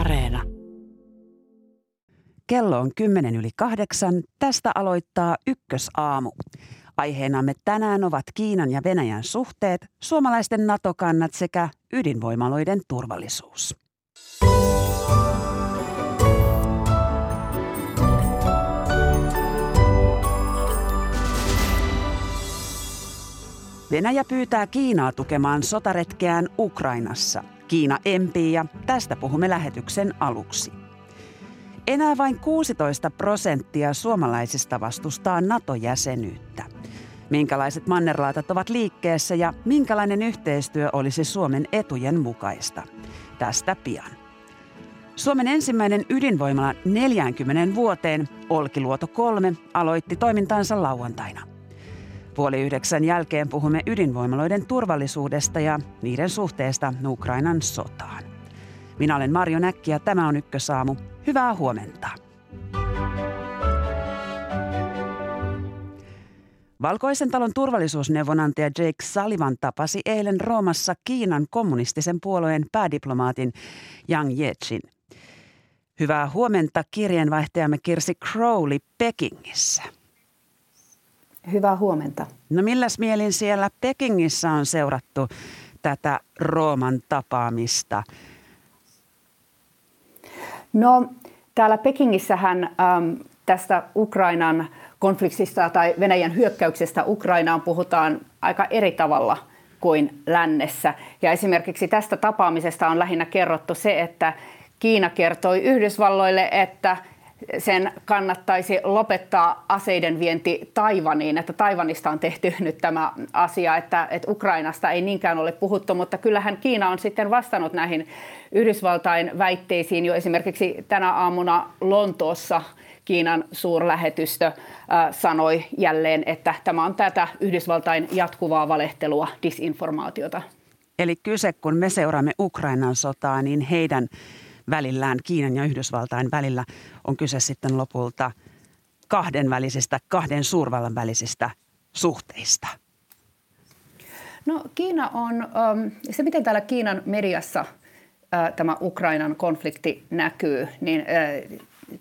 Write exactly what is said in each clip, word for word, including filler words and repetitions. Areena. Kello on kymmenen yli kahdeksan. Tästä aloittaa Ykkösaamu. Aiheenamme tänään ovat Kiinan ja Venäjän suhteet, suomalaisten NATO-kannat sekä ydinvoimaloiden turvallisuus. Venäjä pyytää Kiinaa tukemaan sotaretkeään Ukrainassa. Kiina empii ja tästä puhumme lähetyksen aluksi. Enää vain kuusitoista prosenttia suomalaisista vastustaa NATO-jäsenyyttä. Minkälaiset mannerlaatat ovat liikkeessä ja minkälainen yhteistyö olisi Suomen etujen mukaista? Tästä pian. Suomen ensimmäinen ydinvoimala neljäänkymmeneen vuoteen, Olkiluoto kolme, aloitti toimintansa lauantaina. Puoli yhdeksän jälkeen puhumme ydinvoimaloiden turvallisuudesta ja niiden suhteesta Ukrainan sotaan. Minä olen Marjo Näkki ja tämä on Ykkösaamu. Hyvää huomenta. Valkoisen talon turvallisuusneuvonantaja Jake Sullivan tapasi eilen Roomassa Kiinan kommunistisen puolueen päädiplomaatin Yang Yechin. Hyvää huomenta kirjeenvaihtajamme Kirsi Crowley Pekingissä. Hyvää huomenta. No milläs mielin siellä Pekingissä on seurattu tätä Rooman tapaamista? No täällä Pekingissähän äm, tästä Ukrainan konfliktista tai Venäjän hyökkäyksestä Ukrainaan puhutaan aika eri tavalla kuin lännessä. Ja esimerkiksi tästä tapaamisesta on lähinnä kerrottu se, että Kiina kertoi Yhdysvalloille, että sen kannattaisi lopettaa aseiden vienti Taivaniin, että Taivanista on tehty nyt tämä asia, että, että Ukrainasta ei niinkään ole puhuttu, mutta kyllähän Kiina on sitten vastannut näihin Yhdysvaltain väitteisiin jo esimerkiksi tänä aamuna Lontoossa. Kiinan suurlähetystö äh, sanoi jälleen, että tämä on tätä Yhdysvaltain jatkuvaa valehtelua, disinformaatiota. Eli kyse, kun me seuraamme Ukrainan sotaa, niin heidän välillään, Kiinan ja Yhdysvaltain välillä, on kyse sitten lopulta kahden välisistä, kahden suurvallan välisistä suhteista. No Kiina on, se miten täällä Kiinan mediassa tämä Ukrainan konflikti näkyy, niin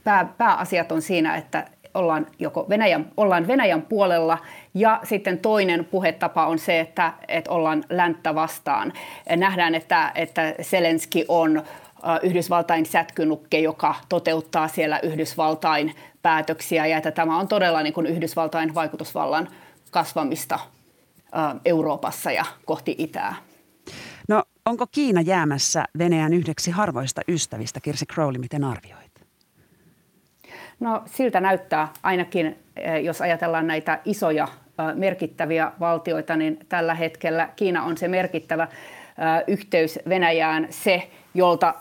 pää, pääasiat on siinä, että ollaan joko Venäjän, ollaan Venäjän puolella ja sitten toinen puhetapa on se, että, että ollaan länttä vastaan. Nähdään, että, että Zelenski on Yhdysvaltain sätkynukke, joka toteuttaa siellä Yhdysvaltain päätöksiä ja että tämä on todella niin kuin Yhdysvaltain vaikutusvallan kasvamista Euroopassa ja kohti itää. No onko Kiina jäämässä Venäjän yhdeksi harvoista ystävistä? Kirsi Crowley, miten arvioit? No siltä näyttää ainakin, jos ajatellaan näitä isoja merkittäviä valtioita, niin tällä hetkellä Kiina on se merkittävä yhteys Venäjään, se jolta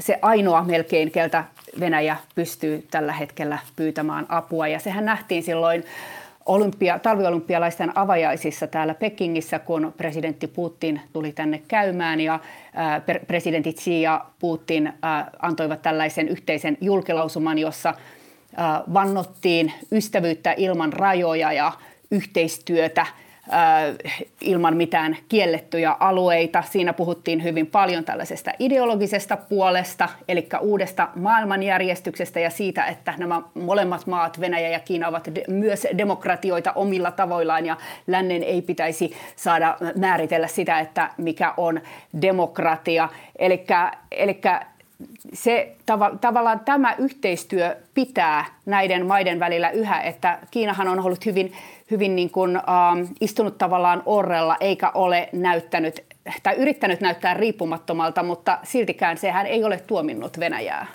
se ainoa melkein, keltä Venäjä pystyy tällä hetkellä pyytämään apua. Ja sehän nähtiin silloin olympia, talviolympialaisten avajaisissa täällä Pekingissä, kun presidentti Putin tuli tänne käymään. Ja ää, presidentti Xi ja Putin ää, antoivat tällaisen yhteisen julkilausuman, jossa ää, vannottiin ystävyyttä ilman rajoja ja yhteistyötä ilman mitään kiellettyjä alueita. Siinä puhuttiin hyvin paljon tällaisesta ideologisesta puolesta, eli uudesta maailmanjärjestyksestä ja siitä, että nämä molemmat maat, Venäjä ja Kiina, ovat de- myös demokratioita omilla tavoillaan ja lännen ei pitäisi saada määritellä sitä, että mikä on demokratia. Eli se, tav- tavallaan tämä yhteistyö pitää näiden maiden välillä yhä, että Kiinahan on ollut hyvin hyvin niin kuin, ähm, istunut tavallaan orrella, eikä ole näyttänyt tai yrittänyt näyttää riippumattomalta, mutta siltikään sehän ei ole tuominnut Venäjää.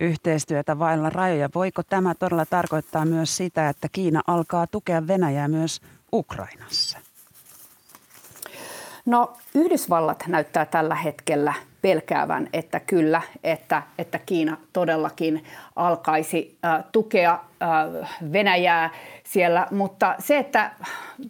Yhteistyötä vailla rajoja. Voiko tämä todella tarkoittaa myös sitä, että Kiina alkaa tukea Venäjää myös Ukrainassa? No Yhdysvallat näyttää tällä hetkellä pelkäävän, että kyllä, että, että Kiina todellakin alkaisi äh, tukea äh, Venäjää siellä, mutta se, että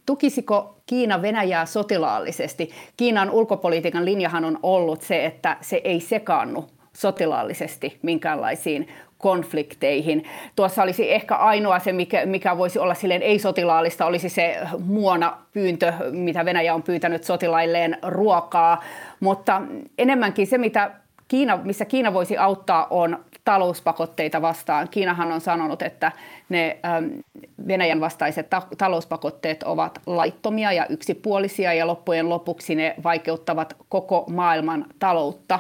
tukisiko Kiina Venäjää sotilaallisesti, Kiinan ulkopolitiikan linjahan on ollut se, että se ei sekaannu sotilaallisesti minkäänlaisiin konflikteihin. Tuossa olisi ehkä ainoa se, mikä, mikä voisi olla silleen ei-sotilaallista, olisi se muona pyyntö, mitä Venäjä on pyytänyt sotilailleen ruokaa, mutta enemmänkin se, mitä Kiina, missä Kiina voisi auttaa, on talouspakotteita vastaan. Kiinahan on sanonut, että ne Venäjän vastaiset ta- talouspakotteet ovat laittomia ja yksipuolisia ja loppujen lopuksi ne vaikeuttavat koko maailman taloutta.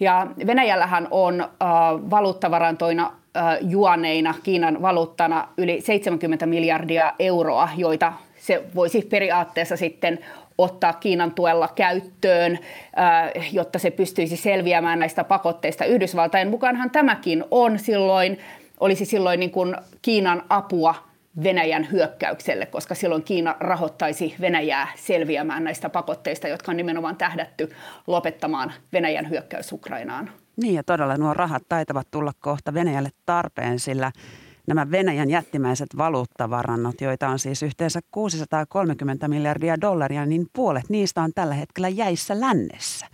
Ja Venäjällähän on äh, valuuttavarantoina äh, juaneina, Kiinan valuuttana, yli seitsemänkymmentä miljardia euroa, joita se voisi periaatteessa sitten ottaa Kiinan tuella käyttöön, äh, jotta se pystyisi selviämään näistä pakotteista. Yhdysvaltain mukaanhan tämäkin on silloin, olisi silloin niin kuin Kiinan apua Venäjän hyökkäykselle, koska silloin Kiina rahoittaisi Venäjää selviämään näistä pakotteista, jotka on nimenomaan tähdätty lopettamaan Venäjän hyökkäys Ukrainaan. Niin, ja todella nuo rahat taitavat tulla kohta Venäjälle tarpeen, sillä nämä Venäjän jättimäiset valuuttavarannot, joita on siis yhteensä kuusisataakolmekymmentä miljardia dollaria, niin puolet niistä on tällä hetkellä jäissä lännessä.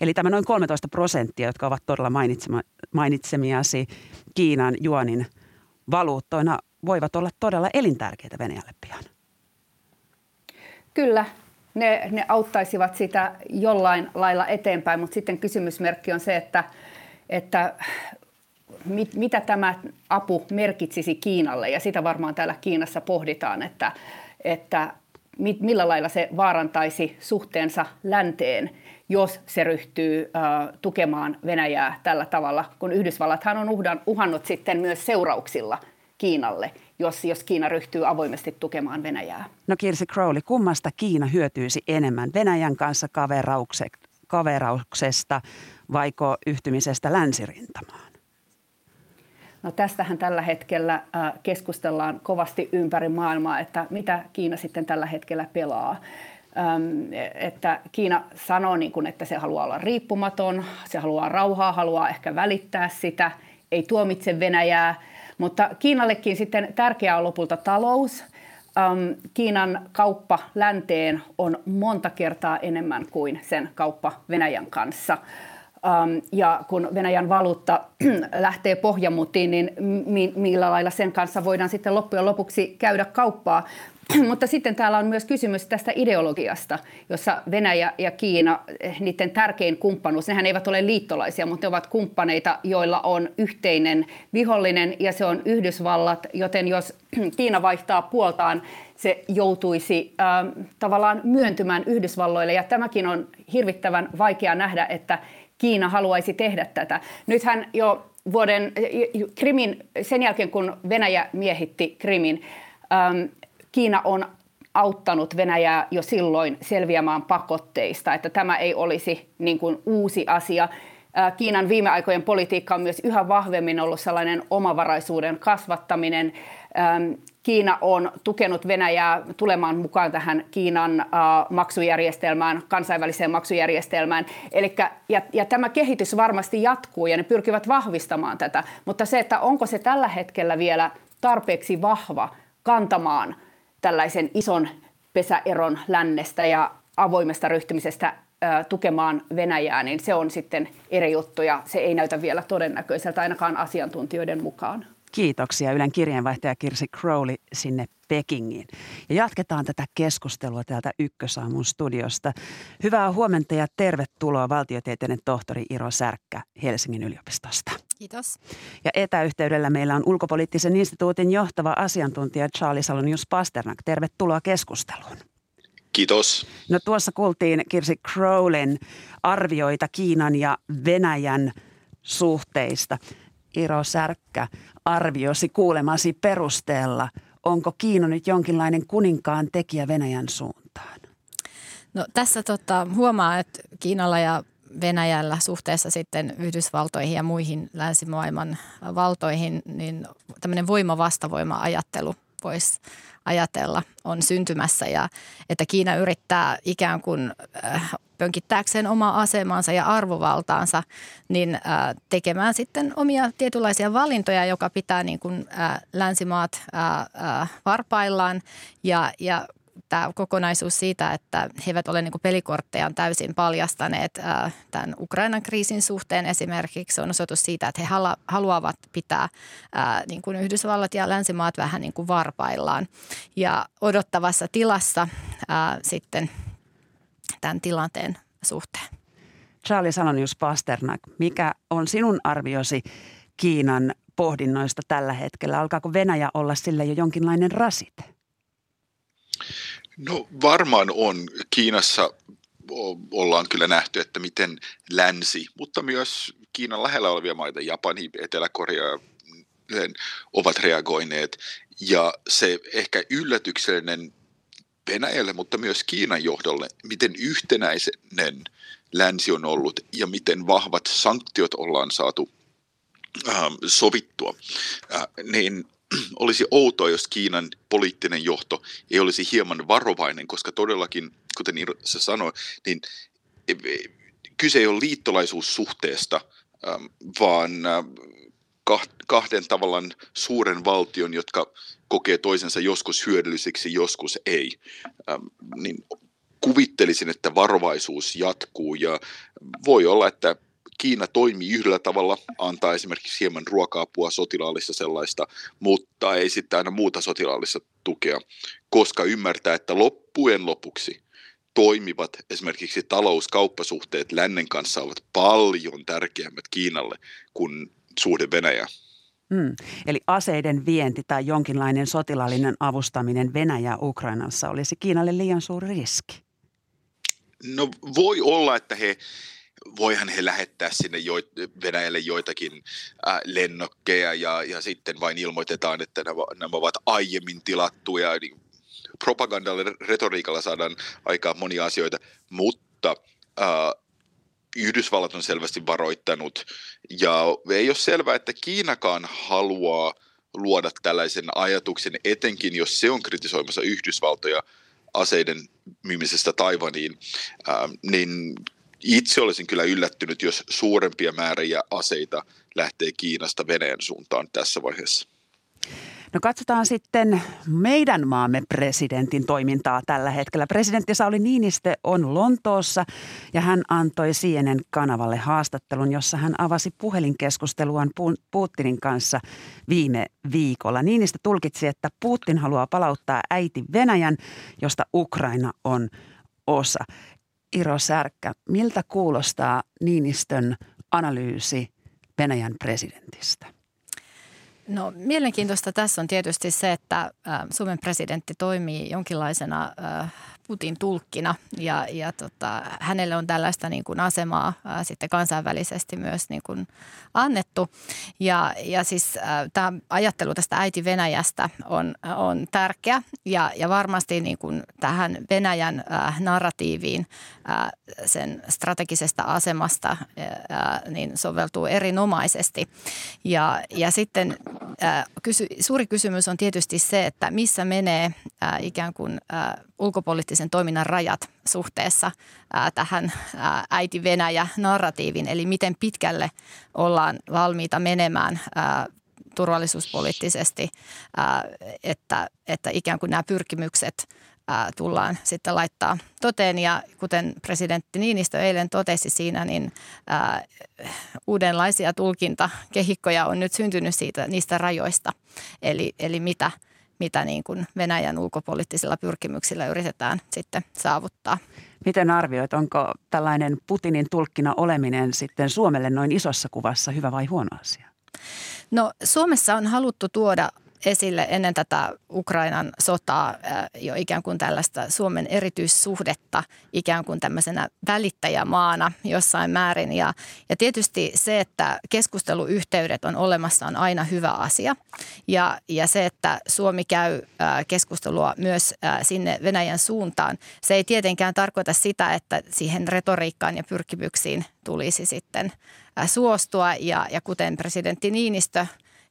Eli tämä noin kolmetoista prosenttia, jotka ovat todella mainitsemiasi Kiinan juonin valuuttoina, voivat olla todella elintärkeitä Venäjälle pian. Kyllä, ne, ne auttaisivat sitä jollain lailla eteenpäin, mutta sitten kysymysmerkki on se, että, että mit, mitä tämä apu merkitsisi Kiinalle. Ja sitä varmaan täällä Kiinassa pohditaan, että, että mit, millä lailla se vaarantaisi suhteensa länteen, jos se ryhtyy äh, tukemaan Venäjää tällä tavalla, kun Yhdysvallathan on uhdan, uhannut sitten myös seurauksilla Kiinalle, jos, jos Kiina ryhtyy avoimesti tukemaan Venäjää. No Kirsi Crowley, kummasta Kiina hyötyisi enemmän? Venäjän kanssa kaverauksesta vaiko yhtymisestä länsirintamaan? No tästähän tällä hetkellä keskustellaan kovasti ympäri maailmaa, että mitä Kiina sitten tällä hetkellä pelaa. Öm, että Kiina sanoo, niin kun, että se haluaa olla riippumaton, se haluaa rauhaa, haluaa ehkä välittää sitä, ei tuomitse Venäjää. Mutta Kiinallekin sitten tärkeää on lopulta talous. Ähm, Kiinan kauppa länteen on monta kertaa enemmän kuin sen kauppa Venäjän kanssa. Ähm, ja kun Venäjän valuutta lähtee pohjamutiin, niin mi- millä lailla sen kanssa voidaan sitten loppujen lopuksi käydä kauppaa. Mutta sitten täällä on myös kysymys tästä ideologiasta, jossa Venäjä ja Kiina, niiden tärkein kumppanuus, nehän eivät ole liittolaisia, mutta ne ovat kumppaneita, joilla on yhteinen vihollinen ja se on Yhdysvallat, joten jos Kiina vaihtaa puoltaan, se joutuisi äh, tavallaan myöntymään Yhdysvalloille ja tämäkin on hirvittävän vaikea nähdä, että Kiina haluaisi tehdä tätä. Nythän jo vuoden Krimin, sen jälkeen kun Venäjä miehitti Krimin, ähm, Kiina on auttanut Venäjää jo silloin selviämään pakotteista, että tämä ei olisi niin kuin uusi asia. Kiinan viime aikojen politiikka on myös yhä vahvemmin ollut sellainen omavaraisuuden kasvattaminen. Kiina on tukenut Venäjää tulemaan mukaan tähän Kiinan maksujärjestelmään, kansainväliseen maksujärjestelmään. Elikkä, ja, ja tämä kehitys varmasti jatkuu ja ne pyrkivät vahvistamaan tätä, mutta se, että onko se tällä hetkellä vielä tarpeeksi vahva kantamaan tällaisen ison pesäeron lännestä ja avoimesta ryhtymisestä ö, tukemaan Venäjää, niin se on sitten eri juttu ja se ei näytä vielä todennäköiseltä ainakaan asiantuntijoiden mukaan. Kiitoksia Ylen kirjeenvaihtaja Kirsi Crowley sinne Pekingiin. Ja jatketaan tätä keskustelua täältä Ykkösaamun studiosta. Hyvää huomenta ja tervetuloa valtiotieteiden tohtori Iro Särkkä Helsingin yliopistosta. Kiitos. Ja etäyhteydellä meillä on Ulkopoliittisen instituutin johtava asiantuntija Charly Salonius-Pasternak. Tervetuloa keskusteluun. Kiitos. No tuossa kuultiin Kirsi Crowleyn arvioita Kiinan ja Venäjän suhteista. Iro Särkkä, arviosi kuulemasi perusteella, onko Kiina nyt jonkinlainen kuninkaan tekijä Venäjän suuntaan? No tässä tota, huomaa, että Kiinalla ja Venäjällä suhteessa sitten Yhdysvaltoihin ja muihin länsimaailman valtoihin, niin tämmöinen voima-vastavoima-ajattelu voisi ajatella on syntymässä ja että Kiina yrittää ikään kuin äh, pönkittääkseen omaa asemansa ja arvovaltaansa, niin äh, tekemään sitten omia tietynlaisia valintoja, joka pitää niin kuin äh, länsimaat äh, äh, varpaillaan ja, ja tämä kokonaisuus siitä, että he eivät ole niin kuin pelikorttejaan täysin paljastaneet äh, tämän Ukrainan kriisin suhteen esimerkiksi, on osoitus siitä, että he halu- haluavat pitää äh, niin kuin Yhdysvallat ja länsimaat vähän niin kuin varpaillaan ja odottavassa tilassa äh, sitten tämän tilanteen suhteen. Charly Salonius-Pasternak, mikä on sinun arviosi Kiinan pohdinnoista tällä hetkellä? Alkaako Venäjä olla sille jo jonkinlainen rasite? No varmaan on. Kiinassa ollaan kyllä nähty, että miten länsi, mutta myös Kiinan lähellä olevia maita, Japani, Etelä-Korea, ovat reagoineet. Ja se ehkä yllätyksellinen Venäjälle, mutta myös Kiinan johdolle, miten yhtenäinen länsi on ollut ja miten vahvat sanktiot ollaan saatu äh, sovittua, äh, niin olisi outoa, jos Kiinan poliittinen johto ei olisi hieman varovainen, koska todellakin, kuten Iro sanoi, niin kyse ei ole liittolaisuussuhteesta, äh, vaan äh, kahden tavallaan suuren valtion, jotka kokee toisensa joskus hyödyllisiksi, joskus ei, ähm, niin kuvittelisin, että varovaisuus jatkuu ja voi olla, että Kiina toimii yhdellä tavalla, antaa esimerkiksi hieman ruoka-apua sotilaallista sellaista, mutta ei sitten aina muuta sotilaallista tukea, koska ymmärtää, että loppujen lopuksi toimivat esimerkiksi talouskauppasuhteet lännen kanssa ovat paljon tärkeämmät Kiinalle kuin suhde Venäjään. Hmm. Eli aseiden vienti tai jonkinlainen sotilaallinen avustaminen Venäjää Ukrainassa olisi Kiinalle liian suuri riski? No voi olla, että he, voihan he lähettää sinne jo, Venäjälle joitakin äh, lennokkeja ja, ja sitten vain ilmoitetaan, että nämä, nämä ovat aiemmin tilattuja. Niin propagandalla, retoriikalla saadaan aikaan monia asioita, mutta äh, Yhdysvallat on selvästi varoittanut ja ei ole selvää, että Kiinakaan haluaa luoda tällaisen ajatuksen, etenkin jos se on kritisoimassa Yhdysvaltoja aseiden myymisestä Taiwaniin, äh, niin itse olisin kyllä yllättynyt, jos suurempia määriä aseita lähtee Kiinasta Venäjän suuntaan tässä vaiheessa. No katsotaan sitten meidän maamme presidentin toimintaa tällä hetkellä. Presidentti Sauli Niinistö on Lontoossa ja hän antoi C N N-kanavalle haastattelun, jossa hän avasi puhelinkeskusteluaan Putinin kanssa viime viikolla. Niinistö tulkitsi, että Putin haluaa palauttaa äiti Venäjän, josta Ukraina on osa. Iro Särkkä, miltä kuulostaa Niinistön analyysi Venäjän presidentistä? No mielenkiintoista tässä on tietysti se, että Suomen presidentti toimii jonkinlaisena Putin tulkkina ja, ja tota, hänelle on tällaista niin kuin asemaa ää, sitten kansainvälisesti myös niin kuin annettu. Ja, ja siis tämä ajattelu tästä äiti Venäjästä on, on tärkeä ja, ja varmasti niin kuin tähän Venäjän ää, narratiiviin ää, sen strategisesta asemasta ää, niin soveltuu erinomaisesti. Ja, ja sitten ää, kysy, suuri kysymys on tietysti se, että missä menee ää, ikään kuin ää, ulkopoliittisen toiminnan rajat suhteessa ää, tähän ää, äiti-Venäjä-narratiiviin, eli miten pitkälle ollaan valmiita menemään ää, turvallisuuspoliittisesti, ää, että, että ikään kuin nämä pyrkimykset ää, tullaan sitten laittaa toteen. Ja kuten presidentti Niinistö eilen totesi siinä, niin ää, uudenlaisia tulkintakehikkoja on nyt syntynyt siitä, niistä rajoista, eli, eli mitä mitä niin kuin Venäjän ulkopoliittisilla pyrkimyksillä yritetään sitten saavuttaa. Miten arvioit, onko tällainen Putinin tulkkina oleminen sitten Suomelle noin isossa kuvassa hyvä vai huono asia? No Suomessa on haluttu tuoda esille ennen tätä Ukrainan sotaa jo ikään kuin tällaista Suomen erityissuhdetta ikään kuin tämmöisenä välittäjämaana jossain määrin. Ja, ja tietysti se, että keskusteluyhteydet on olemassa on aina hyvä asia. Ja, ja se, että Suomi käy keskustelua myös sinne Venäjän suuntaan, se ei tietenkään tarkoita sitä, että siihen retoriikkaan ja pyrkimyksiin tulisi sitten suostua. Ja, ja kuten presidentti Niinistö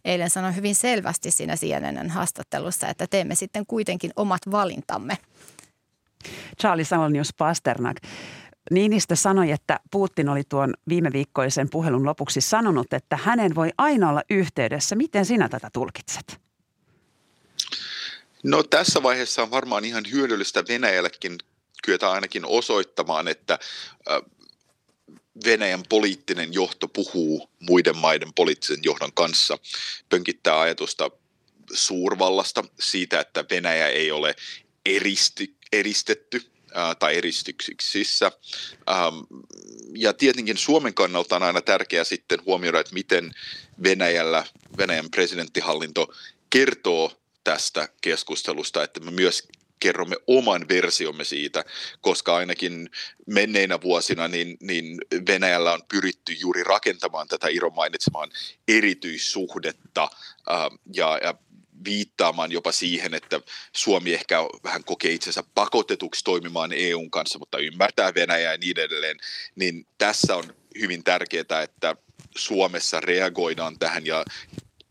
eilen sanoin hyvin selvästi siinä C N N haastattelussa, että teemme sitten kuitenkin omat valintamme. Charly Salonius-Pasternak. Niinistö sanoi, että Putin oli tuon viime viikkoisen puhelun lopuksi sanonut, että hänen voi aina olla yhteydessä. Miten sinä tätä tulkitset? No tässä vaiheessa on varmaan ihan hyödyllistä Venäjällekin kyetä ainakin osoittamaan, että Venäjän poliittinen johto puhuu muiden maiden poliittisen johdon kanssa, pönkittää ajatusta suurvallasta siitä, että Venäjä ei ole eristi, eristetty tai eristyksissä. Ja tietenkin Suomen kannalta on aina tärkeää sitten huomioida, että miten Venäjällä, Venäjän presidenttihallinto kertoo tästä keskustelusta, että me myös kerromme oman versiomme siitä, koska ainakin menneinä vuosina niin, niin Venäjällä on pyritty juuri rakentamaan tätä Iron mainitsemaan erityissuhdetta ja, ja viittaamaan jopa siihen, että Suomi ehkä vähän kokee itsensä pakotetuksi toimimaan E U:n kanssa, mutta ymmärtää Venäjää ja niin edelleen, niin tässä on hyvin tärkeää, että Suomessa reagoidaan tähän ja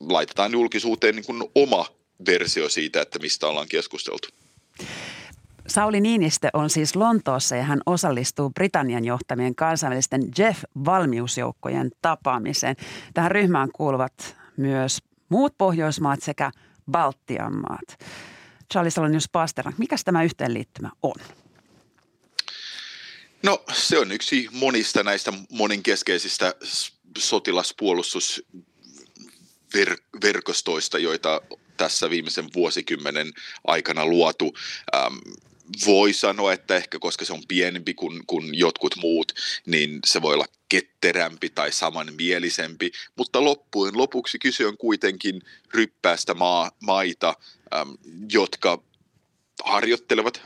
laitetaan julkisuuteen niin kuin oma versio siitä, että mistä ollaan keskusteltu. Sauli Niinistö on siis Lontoossa ja hän osallistuu Britannian johtamien kansainvälisten J E F-valmiusjoukkojen tapaamiseen. Tähän ryhmään kuuluvat myös muut Pohjoismaat sekä Baltian maat. Charly Salonius-Pasternak, mikä tämä yhteenliittymä on? No se on yksi monista näistä monenkeskeisistä sotilaspuolustusverkostoista, joita tässä viimeisen vuosikymmenen aikana luotu. Ähm, voi sanoa, että ehkä koska se on pienempi kuin, kuin jotkut muut, niin se voi olla ketterämpi tai samanmielisempi, mutta loppujen lopuksi kyse on kuitenkin ryppäästä maa, maita, ähm, jotka harjoittelevat,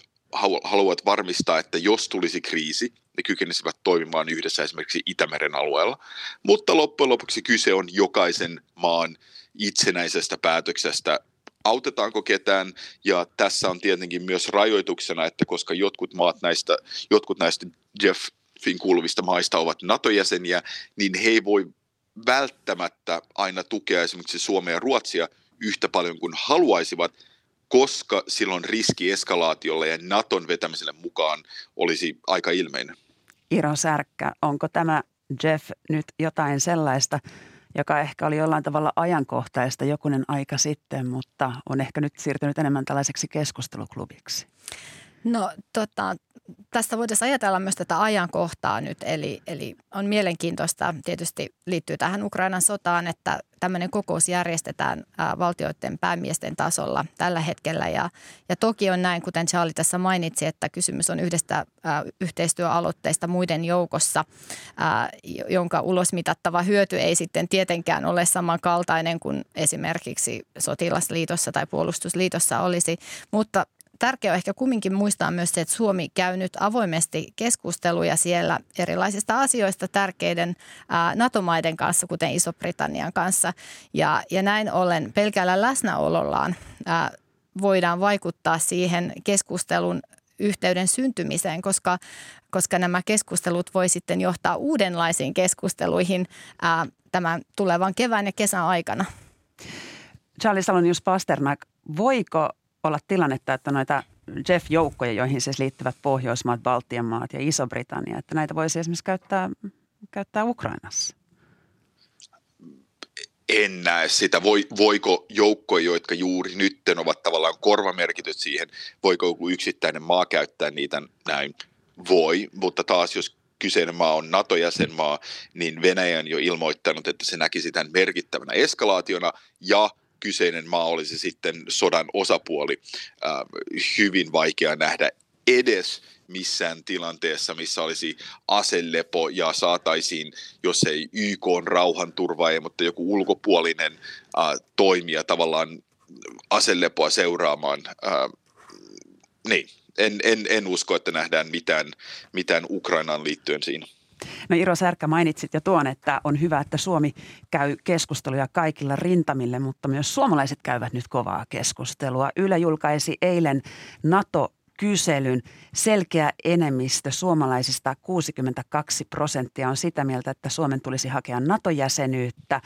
haluavat varmistaa, että jos tulisi kriisi, ne kykenisivät toimimaan yhdessä esimerkiksi Itämeren alueella, mutta loppujen lopuksi kyse on jokaisen maan itsenäisestä päätöksestä, autetaanko ketään, ja tässä on tietenkin myös rajoituksena, että koska jotkut maat näistä, jotkut näistä J E F-in kuuluvista maista ovat NATO-jäseniä, niin he ei voi välttämättä aina tukea esimerkiksi Suomea ja Ruotsia yhtä paljon kuin haluaisivat, koska silloin riski eskalaatiolle ja NATOn vetämiselle mukaan olisi aika ilmeinen. Iro Särkkä, onko tämä J E F nyt jotain sellaista, joka ehkä oli jollain tavalla ajankohtaista jokunen aika sitten, mutta on ehkä nyt siirtynyt enemmän tällaiseksi keskusteluklubiksi? No tota, tässä voitaisiin ajatella myös tätä ajankohtaa nyt, eli, eli on mielenkiintoista, tietysti liittyy tähän Ukrainan sotaan, että tämmöinen kokous järjestetään valtioiden päämiesten tasolla tällä hetkellä ja, ja toki on näin, kuten Charly tässä mainitsi, että kysymys on yhdestä ää, yhteistyöaloitteista muiden joukossa, ää, jonka ulosmitattava hyöty ei sitten tietenkään ole samankaltainen kuin esimerkiksi sotilasliitossa tai puolustusliitossa olisi, mutta tärkeää on ehkä kumminkin muistaa myös se, että Suomi käy nyt avoimesti keskusteluja siellä erilaisista asioista tärkeiden NATO-maiden kanssa, kuten Iso-Britannian kanssa. Ja, ja näin ollen pelkällä läsnäolollaan ää, voidaan vaikuttaa siihen keskustelun yhteyden syntymiseen, koska, koska nämä keskustelut voi sitten johtaa uudenlaisiin keskusteluihin ää, tämän tulevan kevään ja kesän aikana. Charly Salonius-Pasternak, voiko olla tilannetta, että noita J E F-joukkoja, joihin siis liittyvät Pohjoismaat, Baltian maat ja Iso-Britannia, että näitä voisi esimerkiksi käyttää, käyttää Ukrainassa? En näe sitä. Voiko joukkoja, jotka juuri nyt ovat tavallaan korvamerkityt siihen, voiko joku yksittäinen maa käyttää niitä näin? Voi, mutta taas jos kyseinen maa on NATO-jäsenmaa, niin Venäjä on jo ilmoittanut, että se näkisi tämän merkittävänä eskalaationa ja kyseinen maa olisi sitten sodan osapuoli. Äh, hyvin vaikea nähdä edes missään tilanteessa, missä olisi aselepo ja saataisiin, jos ei Y K on rauhanturvaaja, mutta joku ulkopuolinen äh, toimija tavallaan aselepoa seuraamaan. Äh, niin. en, en, en usko, että nähdään mitään, mitään Ukrainaan liittyen siinä. No Iro Särkkä, mainitsit jo tuon, että on hyvä, että Suomi käy keskusteluja kaikilla rintamille, mutta myös suomalaiset käyvät nyt kovaa keskustelua. Yle julkaisi eilen NATO-kyselyn. Selkeä enemmistö suomalaisista, kuusikymmentäkaksi prosenttia, on sitä mieltä, että Suomen tulisi hakea NATO-jäsenyyttä.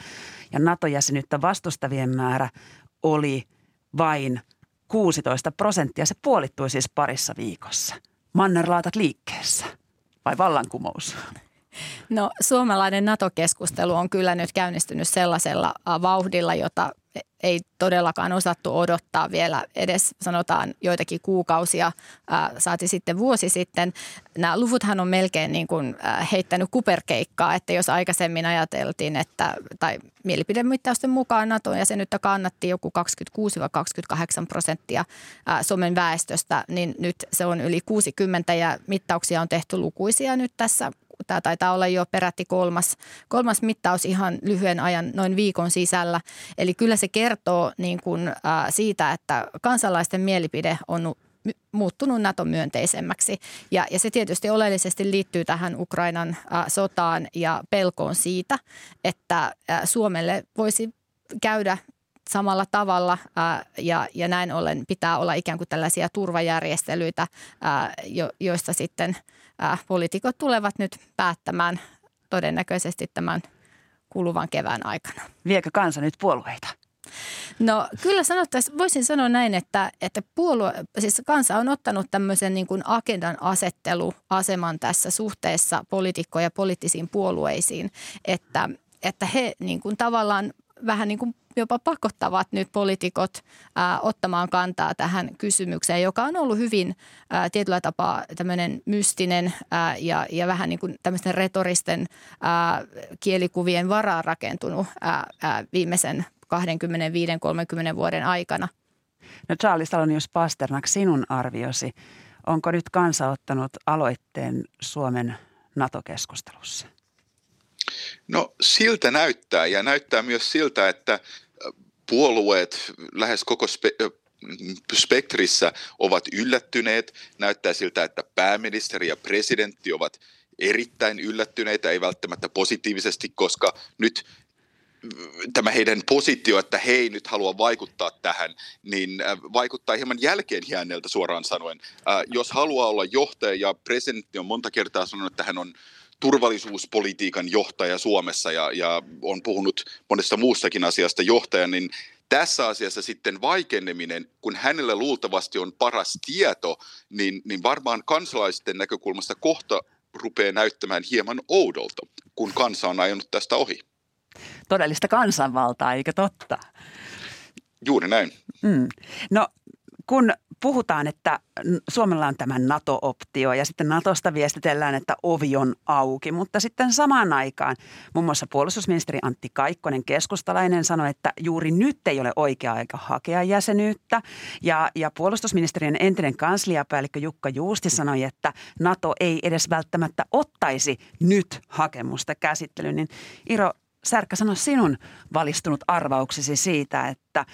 Ja NATO-jäsenyyttä vastustavien määrä oli vain kuusitoista prosenttia. Se puolittui siis parissa viikossa. Mannerlaatat liikkeessä. Vai vallankumous? No suomalainen NATO-keskustelu on kyllä nyt käynnistynyt sellaisella vauhdilla, jota ei todellakaan osattu odottaa vielä edes sanotaan joitakin kuukausia, ää, saati sitten vuosi sitten. Nämä luvuthan on melkein niin kuin, ää, heittänyt kuperkeikkaa, että jos aikaisemmin ajateltiin, että tai mielipidemittausten mukaan Naton jäsenyyttä kannatti joku kaksikymmentäkuusi–kaksikymmentäkahdeksan prosenttia ää, Suomen väestöstä, niin nyt se on yli kuusikymmentä ja mittauksia on tehty lukuisia nyt tässä. Tämä taitaa olla jo peräti kolmas, kolmas mittaus ihan lyhyen ajan, noin viikon sisällä. Eli kyllä se kertoo niin kuin, ää, siitä, että kansalaisten mielipide on muuttunut Naton myönteisemmäksi. Ja, ja se tietysti oleellisesti liittyy tähän Ukrainan ää, sotaan ja pelkoon siitä, että ää, Suomelle voisi käydä samalla tavalla ää, ja, ja näin ollen pitää olla ikään kuin tällaisia turvajärjestelyitä, ää, jo, joista sitten ää, poliitikot tulevat nyt päättämään todennäköisesti tämän kuluvan kevään aikana. Viekö kansa nyt puolueita? No kyllä sanottaisiin, voisin sanoa näin, että, että puolue, siis kansa on ottanut tämmöisen niin kuin agendan asetteluaseman tässä suhteessa poliitikkoja ja poliittisiin puolueisiin, että, että he niin kuin tavallaan vähän niin kuin jopa pakottavat nyt poliitikot ää, ottamaan kantaa tähän kysymykseen, joka on ollut hyvin ää, tietyllä tapaa tämmöinen mystinen ää, ja, ja vähän niin kuin tämmöisten retoristen ää, kielikuvien varaan rakentunut ää, ää, viimeisen kaksikymmentäviisi–kolmekymmentä vuoden aikana. No Charly Salonius-Pasternak, sinun arviosi, onko nyt kansa ottanut aloitteen Suomen NATO-keskustelussa? No siltä näyttää ja näyttää myös siltä, että puolueet lähes koko spe- spektrissä ovat yllättyneet. Näyttää siltä, että pääministeri ja presidentti ovat erittäin yllättyneitä, ei välttämättä positiivisesti, koska nyt tämä heidän positio, että he ei nyt halua vaikuttaa tähän, niin vaikuttaa hieman jälkeen jääneeltä suoraan sanoen. Jos haluaa olla johtaja ja presidentti on monta kertaa sanonut, että hän on turvallisuuspolitiikan johtaja Suomessa ja, ja on puhunut monesta muustakin asiasta johtaja, niin tässä asiassa sitten vaikeneminen, kun hänellä luultavasti on paras tieto, niin, niin varmaan kansalaisten näkökulmasta kohta rupeaa näyttämään hieman oudolta, kun kansa on ajanut tästä ohi. Todellista kansanvaltaa, eikö totta? Juuri näin. Mm. No kun puhutaan, että Suomella on tämä NATO-optio ja sitten NATOsta viestitellään, että ovi on auki, mutta sitten samaan aikaan muun muassa puolustusministeri Antti Kaikkonen, keskustalainen, sanoi, että juuri nyt ei ole oikea aika hakea jäsenyyttä ja, ja puolustusministeriön entinen kansliapäällikkö Jukka Juusti sanoi, että NATO ei edes välttämättä ottaisi nyt hakemusta käsittelyyn, niin Iro Särkkä, sano sinun valistunut arvauksesi siitä, että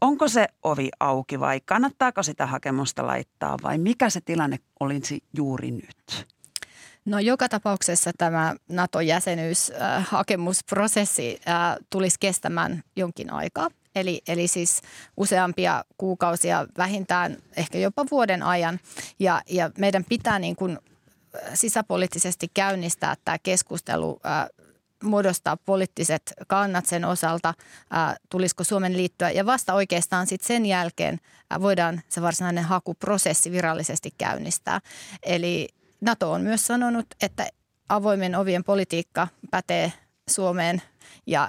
onko se ovi auki vai kannattaako sitä hakemusta laittaa vai mikä se tilanne olisi juuri nyt? No joka tapauksessa tämä NATO-jäsenyyshakemusprosessi äh, äh, tulisi kestämään jonkin aikaa. Eli, eli siis useampia kuukausia, vähintään ehkä jopa vuoden ajan ja, ja meidän pitää niin kuin sisäpoliittisesti käynnistää tämä keskustelu äh, muodostaa poliittiset kannat sen osalta, ää, tulisiko Suomen liittyä. Ja vasta oikeastaan sit sen jälkeen ää, voidaan se varsinainen hakuprosessi virallisesti käynnistää. Eli NATO on myös sanonut, että avoimen ovien politiikka pätee Suomeen ja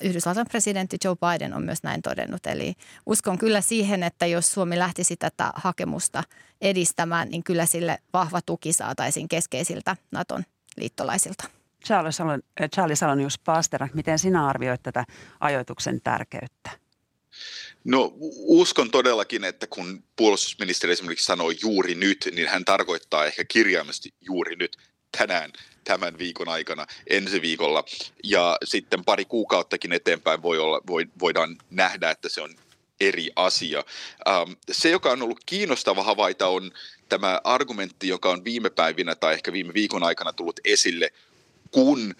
Yhdysvaltain presidentti Joe Biden on myös näin todennut. Eli uskon kyllä siihen, että jos Suomi lähtisi tätä hakemusta edistämään, niin kyllä sille vahva tuki saataisiin keskeisiltä Naton liittolaisilta. Charly Salonius-Pasternak, miten sinä arvioit tätä ajoituksen tärkeyttä? No uskon todellakin, että kun puolustusministeri esimerkiksi sanoi juuri nyt, niin hän tarkoittaa ehkä kirjaimesti juuri nyt tänään, tämän viikon aikana, ensi viikolla. Ja sitten pari kuukauttakin eteenpäin voi olla, voidaan nähdä, että se on eri asia. Se, joka on ollut kiinnostava havaita, on tämä argumentti, joka on viime päivinä tai ehkä viime viikon aikana tullut esille, kun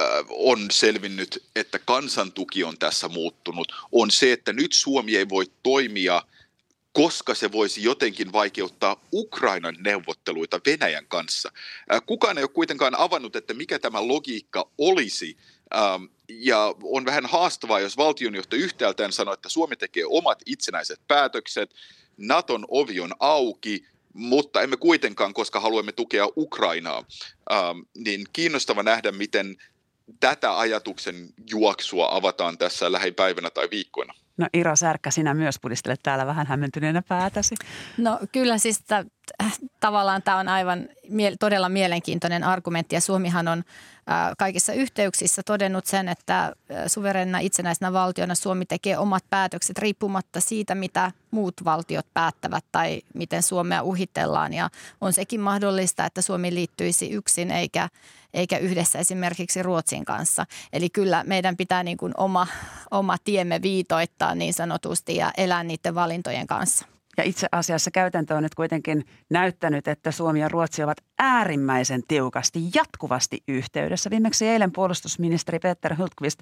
äh, on selvinnyt, että kansantuki on tässä muuttunut, on se, että nyt Suomi ei voi toimia, koska se voisi jotenkin vaikeuttaa Ukrainan neuvotteluita Venäjän kanssa. Äh, kukaan ei ole kuitenkaan avannut, että mikä tämä logiikka olisi. Ähm, ja on vähän haastavaa, jos valtionjohto yhtäältään sanoo, että Suomi tekee omat itsenäiset päätökset, Naton ovi on auki, mutta emme kuitenkaan, koska haluamme tukea Ukrainaa, ähm, niin kiinnostava nähdä, miten tätä ajatuksen juoksua avataan tässä lähipäivänä tai viikkoina. No Iro Särkkä, sinä myös pudistelet täällä vähän hämmentyneenä päätäsi. No kyllä siis t- tavallaan tämä on aivan mie- todella mielenkiintoinen argumentti ja Suomihan on äh, kaikissa yhteyksissä todennut sen, että äh, suverenina itsenäisenä valtiona Suomi tekee omat päätökset riippumatta siitä, mitä muut valtiot päättävät tai miten Suomea uhitellaan ja on sekin mahdollista, että Suomi liittyisi yksin eikä, eikä yhdessä esimerkiksi Ruotsin kanssa. Eli kyllä meidän pitää niin kuin oma, oma tiemme viitoittaa niin sanotusti ja elää niiden valintojen kanssa. Ja itse asiassa käytäntö on nyt kuitenkin näyttänyt, että Suomi ja Ruotsi ovat äärimmäisen tiukasti, jatkuvasti yhteydessä. Viimeksi eilen puolustusministeri Peter Hultqvist